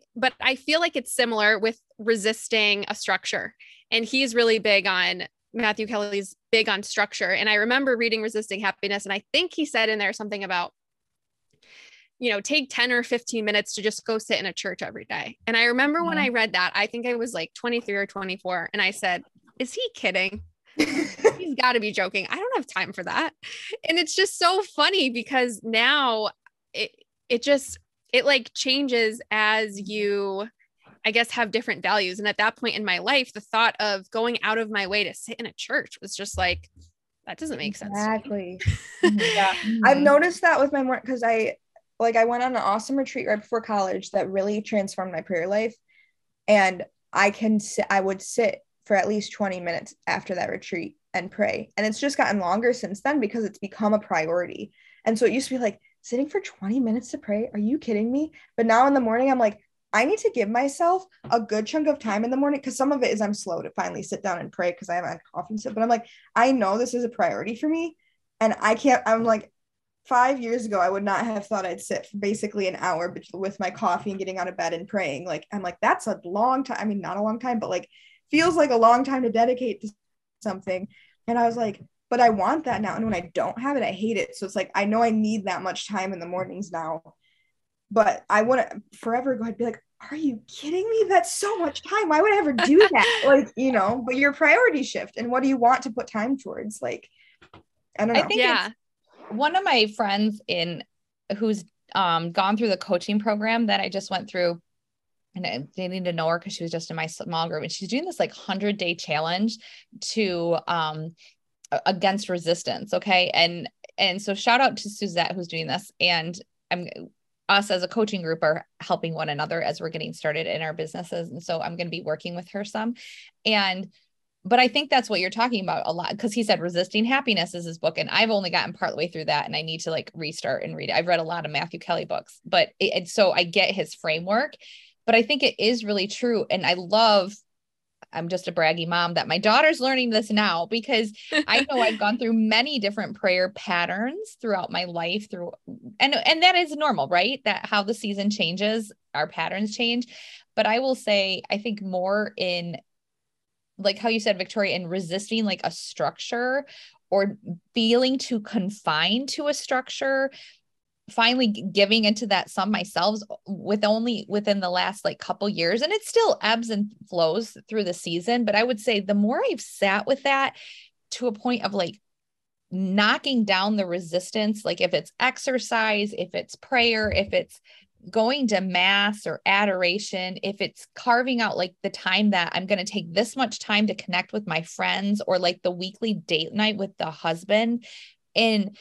feel like it's similar with resisting a structure. And he's really big on, Matthew Kelly's big on structure. And I remember reading Resisting Happiness, and I think he said in there something about, you know, take 10 or 15 minutes to just go sit in a church every day. And I remember when I read that, I think I was like 23 or 24. And I said, is he kidding? He's got to be joking. I don't have time for that. And it's just so funny because now it like changes as you, I guess, have different values. And at that point in my life, the thought of going out of my way to sit in a church was just like, that doesn't make sense. Exactly. Yeah. I've noticed that with my work because I went on an awesome retreat right before college that really transformed my prayer life. And I would sit for at least 20 minutes after that retreat and pray. And it's just gotten longer since then because it's become a priority. And so it used to be like, sitting for 20 minutes to pray? Are you kidding me? But now in the morning, I'm like, I need to give myself a good chunk of time in the morning. Cause some of it is I'm slow to finally sit down and pray because I haven't had coffee and stuff, but I'm like, I know this is a priority for me. And I can't, I'm like, 5 years ago, I would not have thought I'd sit for basically an hour with my coffee and getting out of bed and praying. Like, I'm like, that's a long time. I mean, not a long time, but like, feels like a long time to dedicate to something. And I was like, but I want that now. And when I don't have it, I hate it. So it's like, I know I need that much time in the mornings now, but I wouldn't forever ago, I'd be like, are you kidding me? That's so much time. Why would I ever do that? Like, you know, but your priority shift and what do you want to put time towards? Like, I don't know. I think one of my friends who's gone through the coaching program that I just went through, and I didn't even know her because she was just in my small group, and she's doing this like 100-day challenge to against resistance. Okay. And so shout out to Suzette who's doing this, and us as a coaching group are helping one another as we're getting started in our businesses. And so I'm going to be working with her some, but I think that's what you're talking about a lot, because he said Resisting Happiness is his book, and I've only gotten partway through that, and I need to like restart and read it. I've read a lot of Matthew Kelly books, but and so I get his framework, but I think it is really true. And I'm just a braggy mom that my daughter's learning this now, because I know I've gone through many different prayer patterns throughout my life and that is normal, right? That how the season changes, our patterns change. But I will say, I think more in like how you said, Victoria, in resisting like a structure or feeling too confined to a structure, finally giving into that some myself with only within the last like couple years. And it still ebbs and flows through the season. But I would say the more I've sat with that to a point of like knocking down the resistance, like if it's exercise, if it's prayer, if it's going to mass or adoration, if it's carving out like the time that I'm going to take this much time to connect with my friends, or like the weekly date night with the husband, and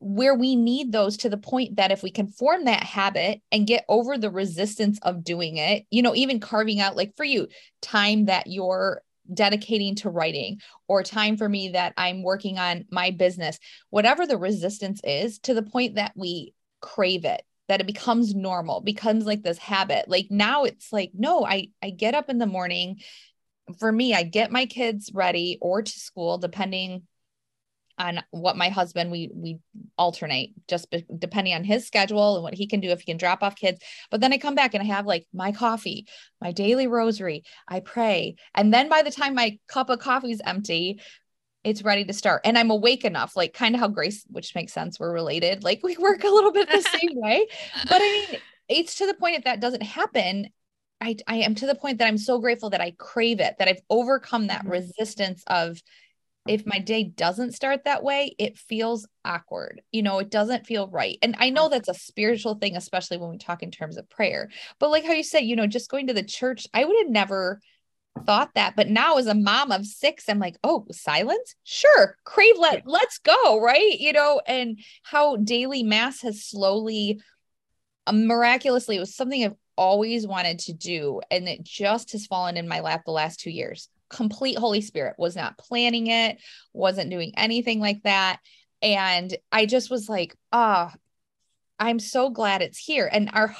where we need those, to the point that if we can form that habit and get over the resistance of doing it, you know, even carving out like for you, time that you're dedicating to writing, or time for me that I'm working on my business, whatever the resistance is, to the point that we crave it, that it becomes normal, becomes like this habit. Like now it's like, no, I get up in the morning. For me, I get my kids ready or to school, depending on what my husband, we alternate just depending on his schedule and what he can do, if he can drop off kids. But then I come back and I have like my coffee, my daily rosary, I pray. And then by the time my cup of coffee is empty, it's ready to start. And I'm awake enough, like kind of how Grace, which makes sense. We're related. Like we work a little bit the same way, but I mean, it's to the point if that doesn't happen, I am to the point that I'm so grateful that I crave it, that I've overcome that resistance of if my day doesn't start that way, it feels awkward. You know, it doesn't feel right. And I know that's a spiritual thing, especially when we talk in terms of prayer, but like how you said, you know, just going to the church, I would have never thought that, but now as a mom of six, I'm like, oh, silence? Sure. Crave, let's go. Right. You know, and how daily mass has slowly, miraculously, it was something I've always wanted to do. And it just has fallen in my lap the last 2 years. Complete Holy Spirit, was not planning it, wasn't doing anything like that. And I just was like, I'm so glad it's here. And our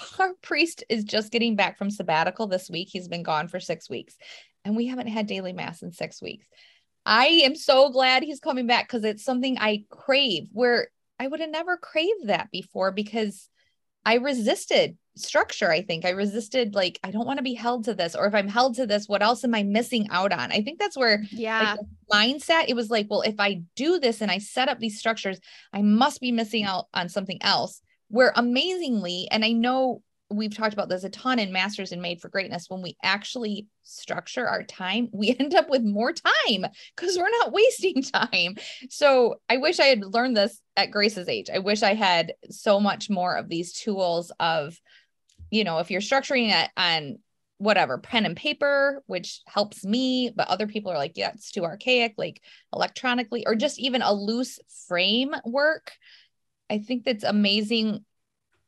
priest is just getting back from sabbatical this week. He's been gone for 6 weeks and we haven't had daily mass in 6 weeks. I am so glad he's coming back because it's something I crave, where I would have never craved that before because I resisted structure. I think I resisted, like, I don't want to be held to this, or if I'm held to this, what else am I missing out on? I think that's where mindset, it was like, well, if I do this and I set up these structures, I must be missing out on something else. Where amazingly, and I know we've talked about this a ton in Masters and Made for Greatness, when we actually structure our time, we end up with more time because we're not wasting time. So I wish I had learned this at Grace's age. I wish I had so much more of these tools of, you know, if you're structuring it on whatever, pen and paper, which helps me, but other people are like, yeah, it's too archaic, like electronically, or just even a loose framework. I think that's amazing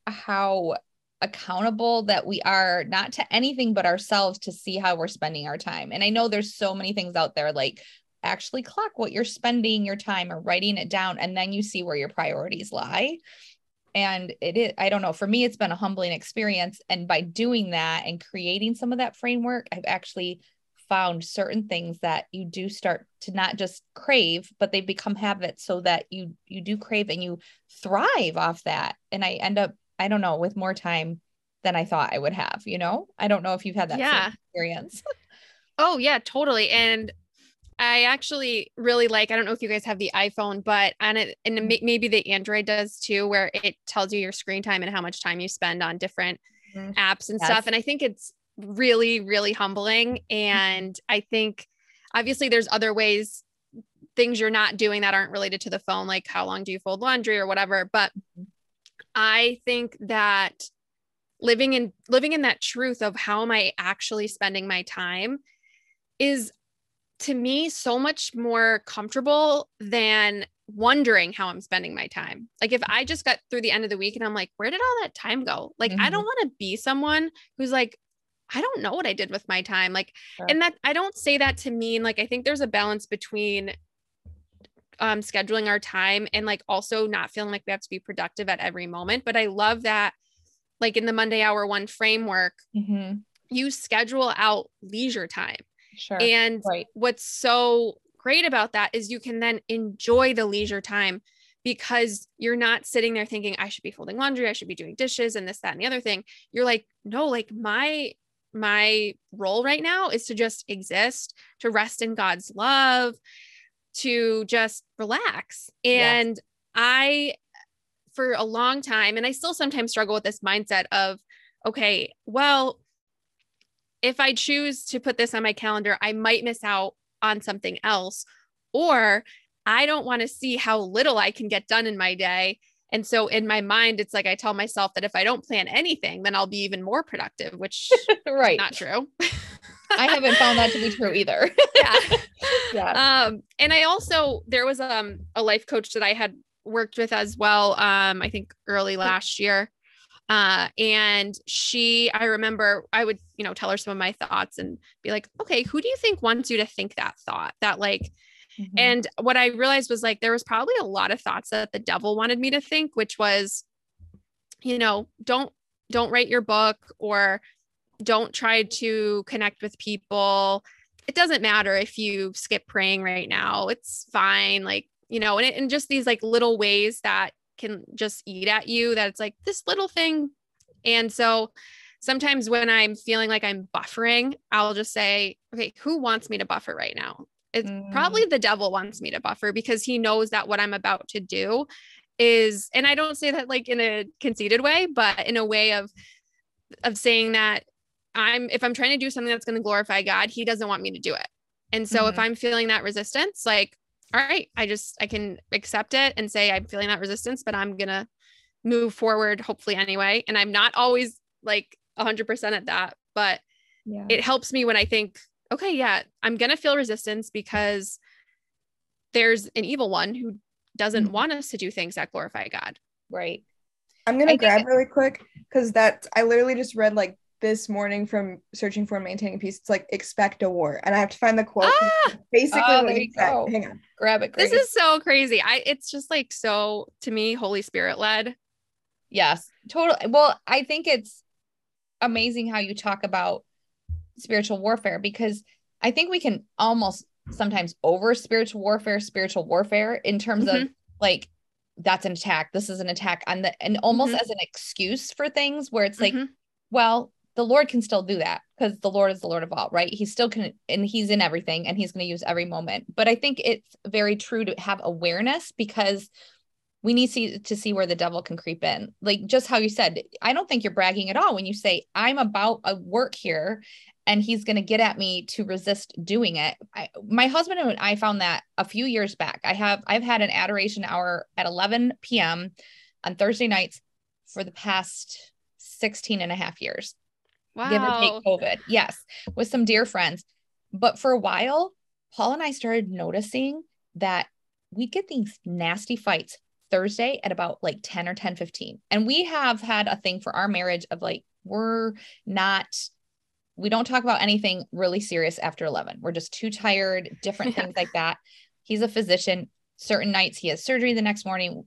how accountable that we are, not to anything but ourselves, to see how we're spending our time. And I know there's so many things out there, like actually clock what you're spending your time or writing it down. And then you see where your priorities lie. And it is, I don't know, for me, it's been a humbling experience. And by doing that and creating some of that framework, I've actually found certain things that you do start to not just crave, but they become habits, so that you do crave and you thrive off that. And I end up, I don't know, with more time than I thought I would have, you know? I don't know if you've had that same experience. Oh yeah, totally. And I actually really like, I don't know if you guys have the iPhone, but and maybe the Android does too, where it tells you your screen time and how much time you spend on different apps and stuff. And I think it's really, really humbling. And I think obviously there's other ways, things you're not doing that aren't related to the phone, like how long do you fold laundry or whatever. But I think that living in that truth of how am I actually spending my time is, to me, so much more comfortable than wondering how I'm spending my time. Like if I just got through the end of the week and I'm like, where did all that time go? Like, I don't want to be someone who's like, I don't know what I did with my time. Like, and that, I don't say that to mean, like, I think there's a balance between scheduling our time and like also not feeling like we have to be productive at every moment. But I love that, like in the Monday Hour One framework, you schedule out leisure time. And what's so great about that is you can then enjoy the leisure time because you're not sitting there thinking, I should be folding laundry, I should be doing dishes and this, that, and the other thing. You're like, no, like my role right now is to just exist, to rest in God's love, to just relax. And I, for a long time, and I still sometimes struggle with this mindset of, okay, well, if I choose to put this on my calendar, I might miss out on something else, or I don't want to see how little I can get done in my day. And so in my mind, it's like, I tell myself that if I don't plan anything, then I'll be even more productive, which is not true. I haven't found that to be true either. And I also, there was a life coach that I had worked with as well. I think early last year. And she, I remember I would, you know, tell her some of my thoughts and be like, okay, who do you think wants you to think that thought? That like, and what I realized was like, there was probably a lot of thoughts that the devil wanted me to think, which was, you know, don't write your book, or don't try to connect with people. It doesn't matter if you skip praying right now, it's fine. Like, you know, and just these like little ways that can just eat at you, that it's like this little thing. And so sometimes when I'm feeling like I'm buffering, I'll just say, okay, who wants me to buffer right now? It's probably the devil wants me to buffer, because he knows that what I'm about to do is, and I don't say that like in a conceited way, but in a way of saying that if I'm trying to do something that's going to glorify God, he doesn't want me to do it. And so if I'm feeling that resistance, like, all right, I can accept it and say, I'm feeling that resistance, but I'm going to move forward, hopefully anyway. And I'm not always like 100% at that, but yeah, it helps me when I think, okay, yeah, I'm going to feel resistance because there's an evil one who doesn't want us to do things that glorify God. Right. I'm going to grab really quick, because I literally just read like this morning from Searching for and Maintaining Peace. It's like, expect a war. And I have to find the quote. Basically, hang on, grab it. Grady. This is so crazy. It's just like, so to me, Holy Spirit led. Yes, totally. Well, I think it's amazing how you talk about spiritual warfare, because I think we can almost sometimes over spiritual warfare in terms of like, that's an attack. This is an attack on the, and almost as an excuse for things where it's like, well, the Lord can still do that because the Lord is the Lord of all, right? He still can, and he's in everything, and he's going to use every moment. But I think it's very true to have awareness, because we need to see where the devil can creep in. Like just how you said, I don't think you're bragging at all when you say, I'm about a work here and he's going to get at me to resist doing it. My husband and I found that a few years back. I've had an adoration hour at 11 p.m. on Thursday nights for the past 16 and a half years. Wow. Give or take COVID. Yes. With some dear friends. But for a while, Paul and I started noticing that we get these nasty fights Thursday at about like 10 or 10:15. And we have had a thing for our marriage of like, we don't talk about anything really serious after 11. We're just too tired, different things like that. He's a physician. Certain nights he has surgery the next morning.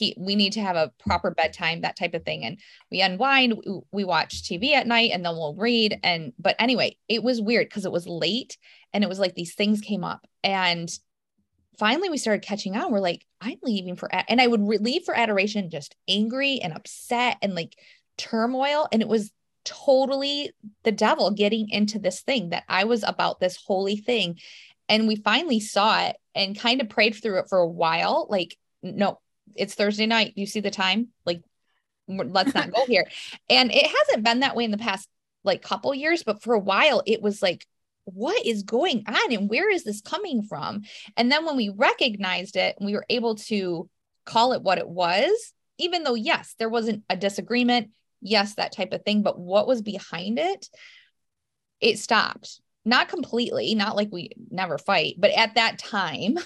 We need to have a proper bedtime, that type of thing. And we unwind, we watch TV at night, and then we'll read. But anyway, it was weird because it was late and it was like these things came up, and finally we started catching on. We're like, I'm leaving and I would leave for adoration, just angry and upset and like turmoil. And it was totally the devil getting into this thing that I was about, this holy thing. And we finally saw it and kind of prayed through it for a while. Like, no, it's Thursday night. You see the time? Like, let's not go here. And it hasn't been that way in the past like couple years, but for a while it was like, what is going on and where is this coming from? And then when we recognized it, we were able to call it what it was, even though, yes, there wasn't a disagreement. Yes, that type of thing. But what was behind it? It stopped. Not completely, not like we never fight, but at that time,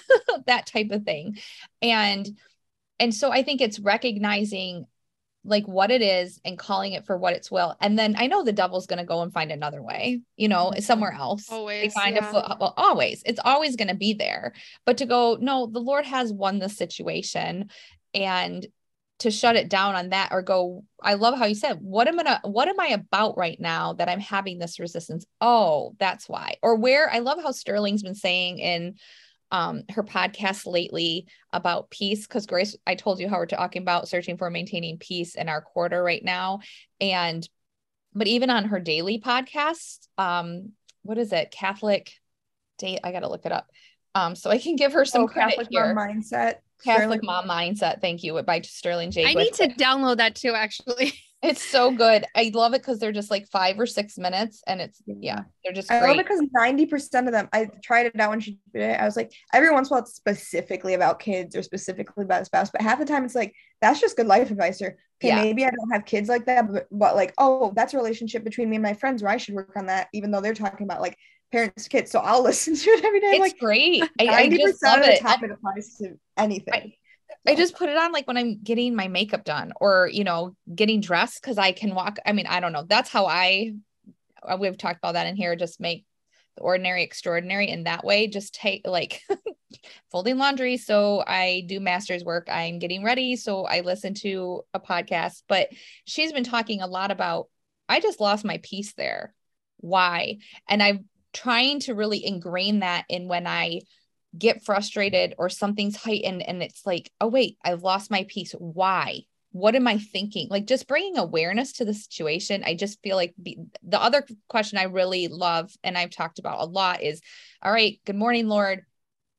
that type of thing. And so I think it's recognizing like what it is and calling it for what its will. And then I know the devil's going to go and find another way, somewhere else. Always. They find a foot, well, always. It's always going to be there. But to go, no, the Lord has won this situation, and to shut it down on that, or go, I love how you said, what am I about right now that I'm having this resistance? Oh, that's why. Or where, I love how Sterling's been saying in her podcast lately about peace, because Grace, I told you how we're talking about searching for and maintaining peace in our quarter right now. But even on her daily podcast, what is it? Catholic Day. I got to look it up. So I can give her some credit Catholic here. Catholic Mom Mindset. Thank you. By Sterling J. I need to download that too, actually. It's so good. I love it because they're just like 5 or 6 minutes, and it's, they're just great. I love it because 90% of them, I tried it out when she did it. I was like, every once in a while it's specifically about kids or specifically about a spouse, but half the time it's like, that's just good life advice, or okay, maybe I don't have kids like that, but like, oh, that's a relationship between me and my friends where I should work on that, even though they're talking about like parents, kids. So I'll listen to it every day. It's like, great. 90% just love of the time it applies to anything. I just put it on like when I'm getting my makeup done, or, getting dressed, because I can walk. I mean, I don't know. That's how we've talked about that in here. Just make the ordinary extraordinary in that way. Just take like folding laundry. So I do master's work. I'm getting ready. So I listen to a podcast, but she's been talking a lot about, I just lost my peace there. Why? And I'm trying to really ingrain that in when I get frustrated or something's heightened and it's like, oh wait, I've lost my peace. Why? What am I thinking? Like just bringing awareness to the situation. I just feel like the other question I really love, and I've talked about a lot, is, all right, good morning, Lord.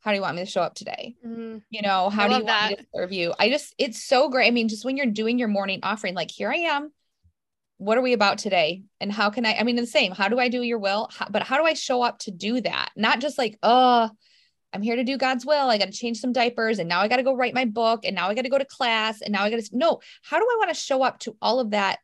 How do you want me to show up today? How do you want me to serve you? It's so great. I mean, just when you're doing your morning offering, like, here I am. What are we about today? And how can I mean, the same, how do I do your will? But how do I show up to do that? Not just like, I'm here to do God's will. I got to change some diapers, and now I got to go write my book, and now I got to go to class, and now I got to, no, how do I want to show up to all of that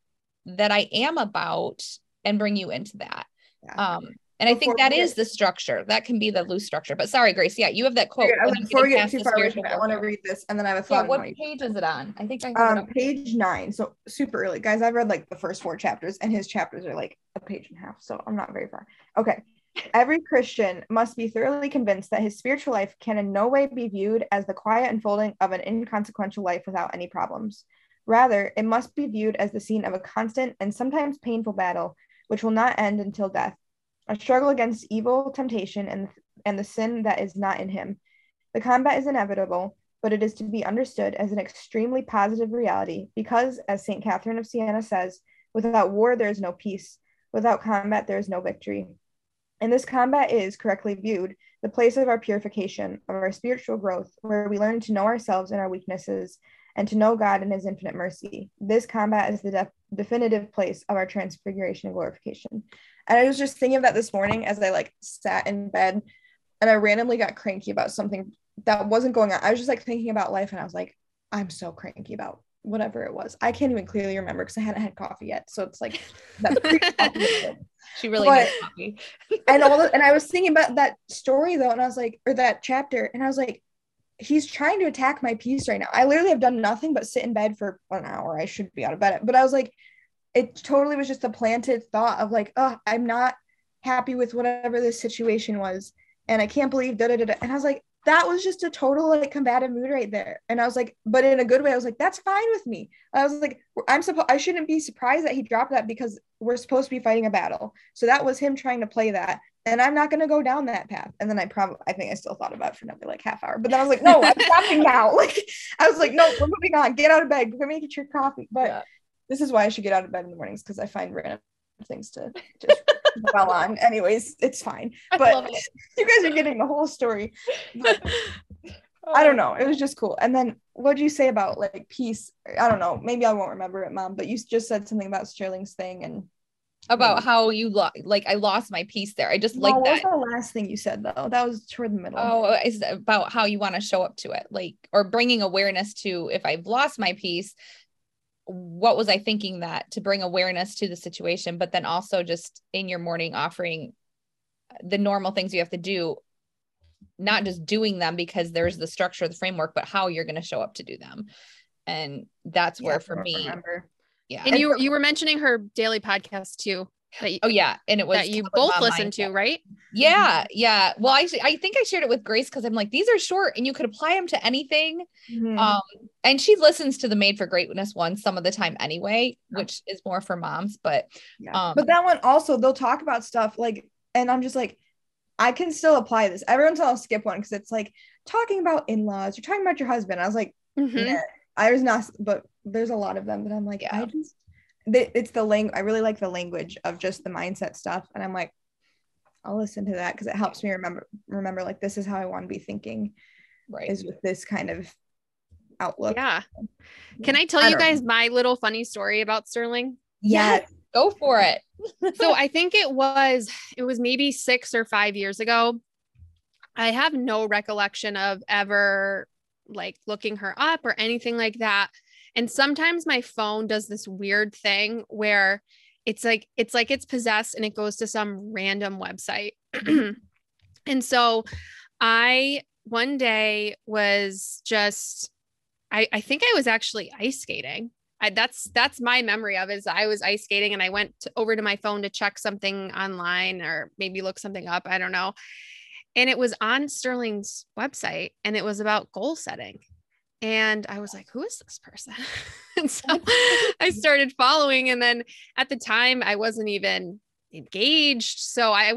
that I am about and bring you into that? Yeah. And before I think that is the structure that can be the loose structure, but sorry, Grace. Yeah. You have that quote. Yeah, before we get too far away from it, I want to read this and then I have a thought. Yeah, what page is it on? I think I have it on page 9. So super early, guys. I've read like the first 4 chapters, and his chapters are like a page and a half. So I'm not very far. Okay. Every Christian must be thoroughly convinced that his spiritual life can in no way be viewed as the quiet unfolding of an inconsequential life without any problems. Rather, it must be viewed as the scene of a constant and sometimes painful battle, which will not end until death. A struggle against evil, temptation, and the sin that is not in him. The combat is inevitable, but it is to be understood as an extremely positive reality because, as St. Catherine of Siena says, without war there is no peace, without combat there is no victory. And this combat is, correctly viewed, the place of our purification, of our spiritual growth, where we learn to know ourselves and our weaknesses, and to know God in his infinite mercy. This combat is the definitive place of our transfiguration and glorification. And I was just thinking of that this morning as I like sat in bed and I randomly got cranky about something that wasn't going on. I was just like thinking about life and I was like, I'm so cranky about whatever it was. I can't even clearly remember because I hadn't had coffee yet. So it's like, that's she really needs coffee. And I was thinking about that story though. And I was like, or that chapter. And I was like, he's trying to attack my peace right now. I literally have done nothing but sit in bed for an hour. I should be out of bed. But I was like, it totally was just a planted thought of like, oh, I'm not happy with whatever this situation was. And I can't believe da-da-da-da. And I was like, that was just a total like combative mood right there. And I was like, but in a good way, I was like, that's fine with me. I was like, I shouldn't be surprised that he dropped that because we're supposed to be fighting a battle. So that was him trying to play that. And I'm not going to go down that path. And then I think I still thought about it for another like half hour, but then I was like, no, I'm stopping now. Like, I was like, no, we're moving on. Get out of bed. Go make your coffee. But yeah. This is why I should get out of bed in the mornings. Cause I find random things to just dwell on. Anyways, it's fine, but you guys are getting the whole story. I don't know. It was just cool. And then what'd you say about like peace? I don't know. Maybe I won't remember it, Mom, but you just said something about Sterling's thing and about how you I lost my peace there. I just like that. What was the last thing you said though? That was toward the middle. Oh, it's about how you want to show up to it, like, or bringing awareness to if I've lost my peace, what was I thinking that to bring awareness to the situation, but then also just in your morning offering the normal things you have to do, not just doing them because there's the structure of the framework, but how you're going to show up to do them. And that's where for me, remember. Yeah. And you were mentioning her daily podcast too. And it was that you both listened to, right? Yeah. Yeah. Well, actually, I think I shared it with Grace because I'm like, these are short and you could apply them to anything. Mm-hmm. And she listens to the Made for Greatness one some of the time anyway, which is more for moms, but that one also, they'll talk about stuff like, and I'm just like, I can still apply this. Everyone's all skip one because it's like talking about in-laws, you're talking about your husband. I was like, I was not, but there's a lot of them that I'm like, I really like the language of just the mindset stuff. And I'm like, I'll listen to that because it helps me remember like, this is how I want to be thinking, right? Is with this kind of outlook. Yeah. Can I tell you guys my little funny story about Sterling? Yes. Go for it. So I think it was maybe 6 or 5 years ago. I have no recollection of ever like looking her up or anything like that. And sometimes my phone does this weird thing where it's like it's possessed and it goes to some random website. And so I, one day was just, I think I was actually ice skating. That's my memory of it is I was ice skating and I went over to my phone to check something online or maybe look something up. I don't know. And it was on Sterling's website and it was about goal setting. And I was like, who is this person? And so I started following. And then at the time I wasn't even engaged. So I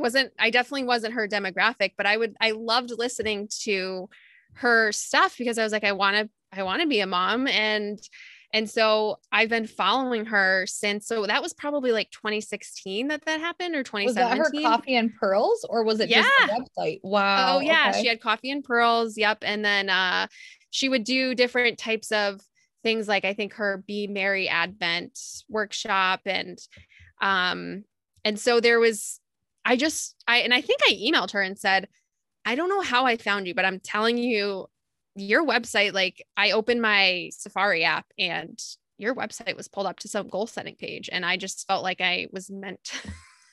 definitely wasn't her demographic, but I loved listening to her stuff because I was like, I want to be a mom. And so I've been following her since. So that was probably like 2016 that happened, or 2017. Was that her Coffee and Pearls, or was it just the website? Wow. Oh yeah. Okay. She had Coffee and Pearls. Yep. And then, she would do different types of things. Like I think her Be Merry Advent workshop. And so there was, I think I emailed her and said, I don't know how I found you, but I'm telling you, your website, like I opened my Safari app and your website was pulled up to some goal setting page. And I just felt like I was meant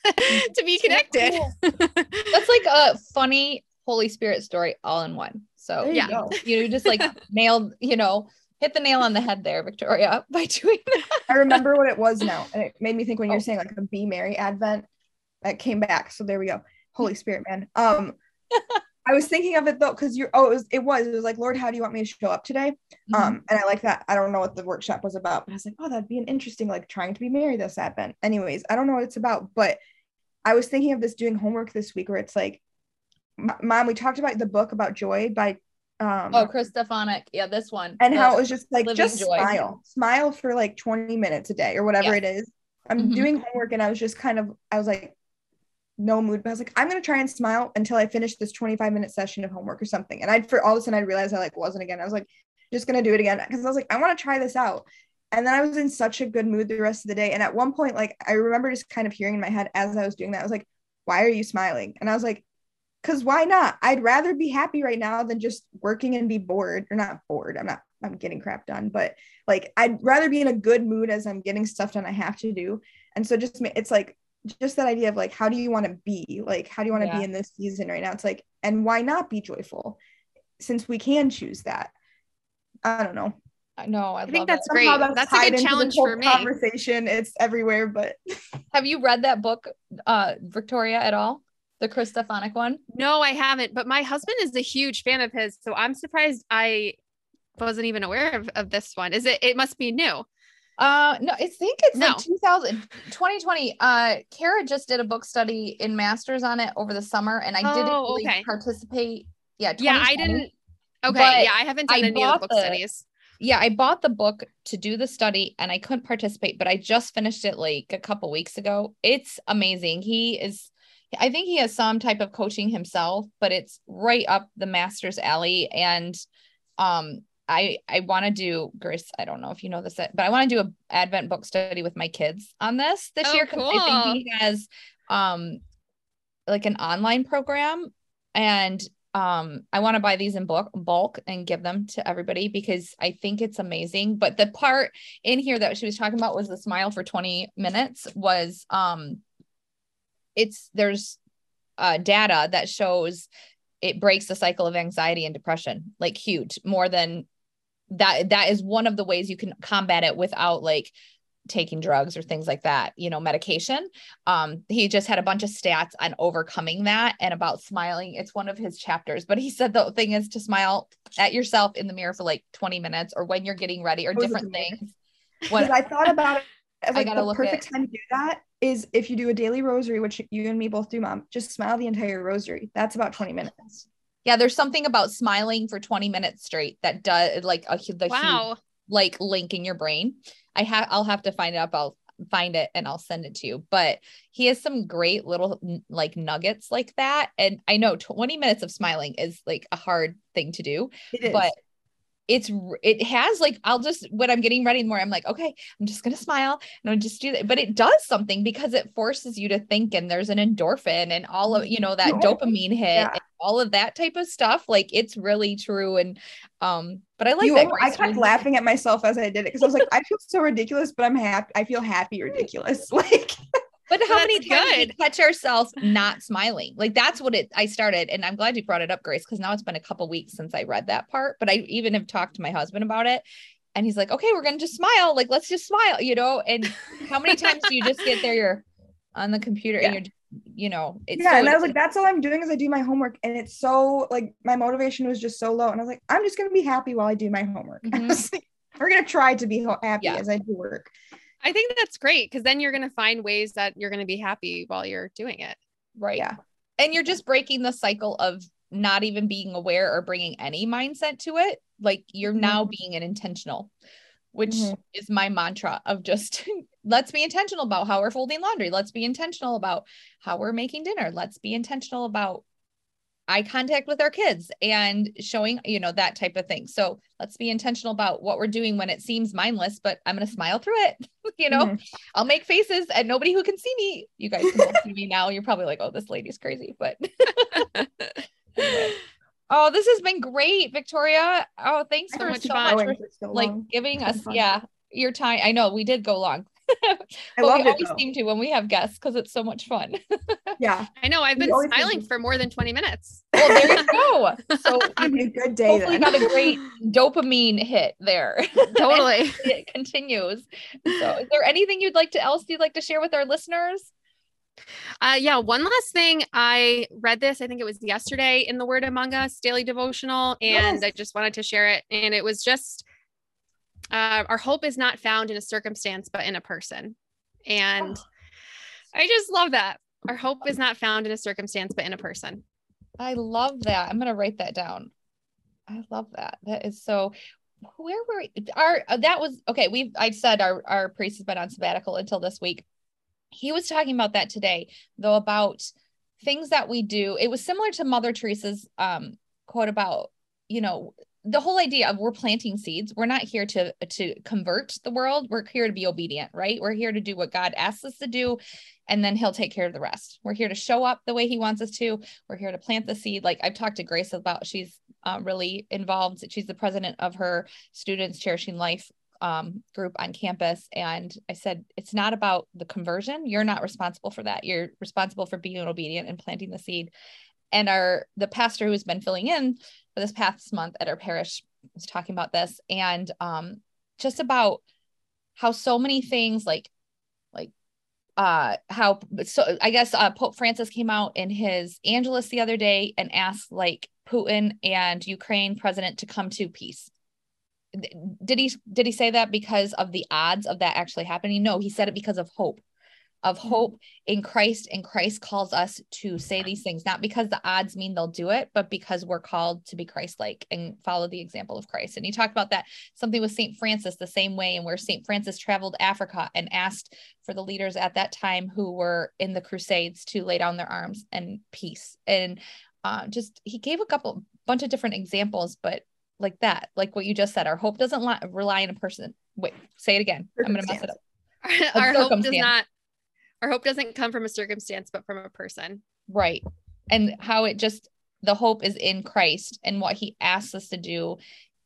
to be connected. So cool. That's like a funny Holy Spirit story all in one. So there yeah, you just like nailed, hit the nail on the head there, Victoria, by doing that. I remember what it was now. And it made me think when you're saying like a Be Merry Advent, that came back. So there we go. Holy Spirit, man. I was thinking of it though, because it was like, Lord, how do you want me to show up today? Mm-hmm. And I like that. I don't know what the workshop was about, but I was like, oh, that'd be an interesting, like trying to be merry this Advent. Anyways, I don't know what it's about, but I was thinking of this doing homework this week where it's like, Mom, we talked about the book about joy by Chris Stefanik. Yeah, this one. And how it was just like, just joy. Smile for like 20 minutes a day or whatever it is. I'm doing homework and I was just I was like, no mood, but I was like, I'm going to try and smile until I finish this 25-minute session of homework or something. And for all of a sudden I realized I wasn't again. I was like, just going to do it again. Cause I was like, I want to try this out. And then I was in such a good mood the rest of the day. And at one point, like, I remember just kind of hearing in my head as I was doing that, I was like, why are you smiling? And I was like, cause why not? I'd rather be happy right now than just working and be bored or not bored. I'm getting crap done, but like, I'd rather be in a good mood as I'm getting stuff done I have to do. And so it's like, just that idea of like, how do you want to be? Like, how do you want to be in this season right now? It's like, and why not be joyful since we can choose that? I don't know. No, I think that's great. That's a good challenge for me. Conversation, it's everywhere, but. Have you read that book, Victoria, at all? The Chris Stefanik one? No, I haven't, but my husband is a huge fan of his. So I'm surprised I wasn't even aware of this one. It must be new. No, I think it's like 2020. Kara just did a book study in master's on it over the summer and I didn't really participate. Yeah. I didn't. Okay. But yeah. I haven't done any of the book studies. Yeah. I bought the book to do the study and I couldn't participate, but I just finished it like a couple weeks ago. It's amazing. I think he has some type of coaching himself, but it's right up the master's alley. And, I want to do, Grace, I don't know if you know this, but I want to do an Advent book study with my kids on this year. Cool. I think he has like an online program and I want to buy these in bulk and give them to everybody because I think it's amazing. But the part in here that she was talking about was the smile for 20 minutes was there's data that shows it breaks the cycle of anxiety and depression, like huge more than that is one of the ways you can combat it without like taking drugs or things like that, medication. He just had a bunch of stats on overcoming that and about smiling. It's one of his chapters, but he said the thing is to smile at yourself in the mirror for like 20 minutes or when you're getting ready or different things. What I thought about it, like the perfect time to do that is if you do a daily rosary, which you and me both do, Mom, just smile the entire rosary. That's about 20 minutes. Yeah. There's something about smiling for 20 minutes straight that does like huge, like link in your brain. I'll have to find it up. I'll find it and I'll send it to you, but he has some great little like nuggets like that. And I know 20 minutes of smiling is like a hard thing to do, but it has like, when I'm getting ready more, I'm like, okay, I'm just going to smile and I'll just do that. But it does something because it forces you to think and there's an endorphin and all of, that dopamine hit and all of that type of stuff. Like it's really true. And, but I like that. I kept laughing at myself as I did it. Cause I was like, I feel so ridiculous, but I'm happy. I feel happy, ridiculous. Like, but how many times do we catch ourselves not smiling? Like that's what I started. And I'm glad you brought it up, Grace, because now it's been a couple weeks since I read that part, but I even have talked to my husband about it and he's like, okay, we're going to just smile. Like, let's just smile, And how many times do you just get there? You're on the computer and it's and I was like, that's all I'm doing is I do my homework. And it's so like, my motivation was just so low. And I was like, I'm just going to be happy while I do my homework. Mm-hmm. I was like, we're going to try to be happy as I do work. I think that's great. Cause then you're going to find ways that you're going to be happy while you're doing it. Right. Yeah. And you're just breaking the cycle of not even being aware or bringing any mindset to it. Like you're now being an intentional, which is my mantra of just let's be intentional about how we're folding laundry. Let's be intentional about how we're making dinner. Let's be intentional about eye contact with our kids and showing, that type of thing. So let's be intentional about what we're doing when it seems mindless, but I'm going to smile through it. I'll make faces at nobody who can see me. You guys can all see me now. You're probably like, oh, this lady's crazy, but Anyway. Oh, this has been great, Victoria. Oh, thanks for so much for giving us your time. I know we did go long. Seem to when we have guests because it's so much fun. Yeah, I know. I've been smiling for more than 20 minutes. Well, there you go. So a good day. Hopefully, got a great dopamine hit there. Totally, it continues. So, is there anything you'd like to share with our listeners? One last thing. I read this, I think it was yesterday, in the Word Among Us daily devotional, and I just wanted to share it. And it was just. Our hope is not found in a circumstance, but in a person. And I just love that. Our hope is not found in a circumstance, but in a person. I love that. I'm going to write that down. I love that. That is so where were I said our priest has been on sabbatical until this week. He was talking about that today though, about things that we do. It was similar to Mother Teresa's quote about, the whole idea of we're planting seeds. We're not here to convert the world. We're here to be obedient, right? We're here to do what God asks us to do. And then he'll take care of the rest. We're here to show up the way he wants us to. We're here to plant the seed. Like I've talked to Grace about, she's really involved. She's the president of her Students Cherishing Life group on campus. And I said, it's not about the conversion. You're not responsible for that. You're responsible for being obedient and planting the seed. And the pastor who has been filling in for this past month at our parish was talking about this and just about how so many things Pope Francis came out in his Angelus the other day and asked Putin and Ukraine president to come to peace. Did he say that because of the odds of that actually happening? No, he said it because of hope. Of hope in Christ, and Christ calls us to say these things, not because the odds mean they'll do it, but because we're called to be Christ-like and follow the example of Christ. And he talked about that something with Saint Francis the same way, and where Saint Francis traveled Africa and asked for the leaders at that time who were in the Crusades to lay down their arms and peace. And he gave a bunch of different examples, but like that, like what you just said, our hope doesn't rely on a person. Wait, say it again. I'm going to mess it up. Our hope doesn't come from a circumstance, but from a person. Right. And how the hope is in Christ and what he asks us to do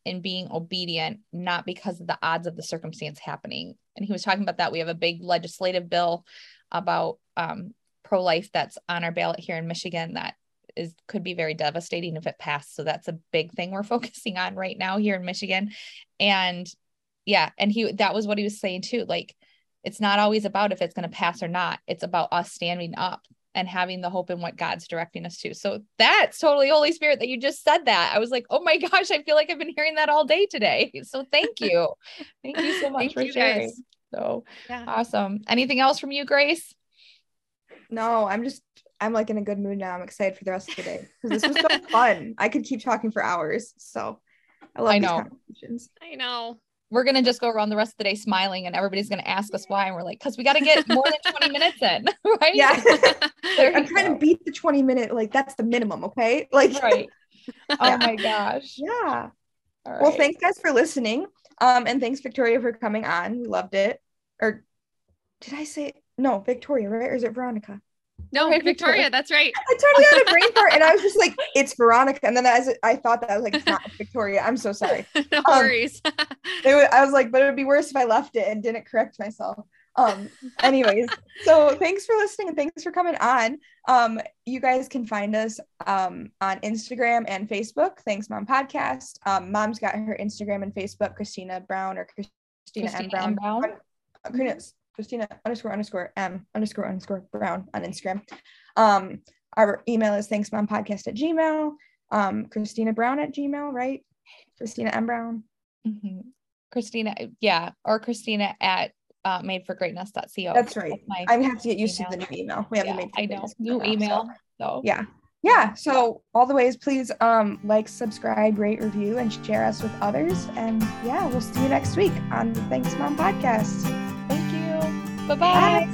in being obedient, not because of the odds of the circumstance happening. And he was talking about that. We have a big legislative bill about pro-life that's on our ballot here in Michigan that could be very devastating if it passed. So that's a big thing we're focusing on right now here in Michigan. And that was what he was saying too. It's not always about if it's going to pass or not. It's about us standing up and having the hope in what God's directing us to. So that's totally Holy Spirit that you just said that. I was like, oh my gosh, I feel like I've been hearing that all day today. So thank you. Thank you so much for sharing. Guys. So awesome. Anything else from you, Grace? No, I'm in a good mood now. I'm excited for the rest of the day because this was so fun. I could keep talking for hours. So I love these conversations. I know. We're going to just go around the rest of the day smiling and everybody's going to ask us why. And we're like, cause we got to get more than 20 minutes in, right? Yeah. I'm trying to beat the 20 minute. That's the minimum. Okay. Right. Oh my gosh. Yeah. All right. Well, thanks guys for listening. And thanks Victoria for coming on. We loved it. Or did I say no, Victoria, right? Or is it Veronica? No, Victoria. That's right. I totally had a brain fart and I was just like, it's Veronica. And then as I thought that, I was like, it's not Victoria. I'm so sorry. No worries. I was like, but it would be worse if I left it and didn't correct myself. Anyways, so thanks for listening and thanks for coming on. You guys can find us on Instagram and Facebook. Thanks Mom Podcast. Mom's got her Instagram and Facebook, Christina Brown or Christina M. Brown. Christina_M_Brown on Instagram. Our email is thanksmompodcast@gmail. Christina Brown@gmail, right? Christina M. Brown. Mm-hmm. Christina. Yeah. Or Christina at madeforgreatness.co. That's right. I have to get used to the new email. We have the Made for Greatness. I know. New email. So yeah. So all the ways, please subscribe, rate, review, and share us with others. And we'll see you next week on the Thanks Mom Podcast. Thank you. Bye-bye. Bye.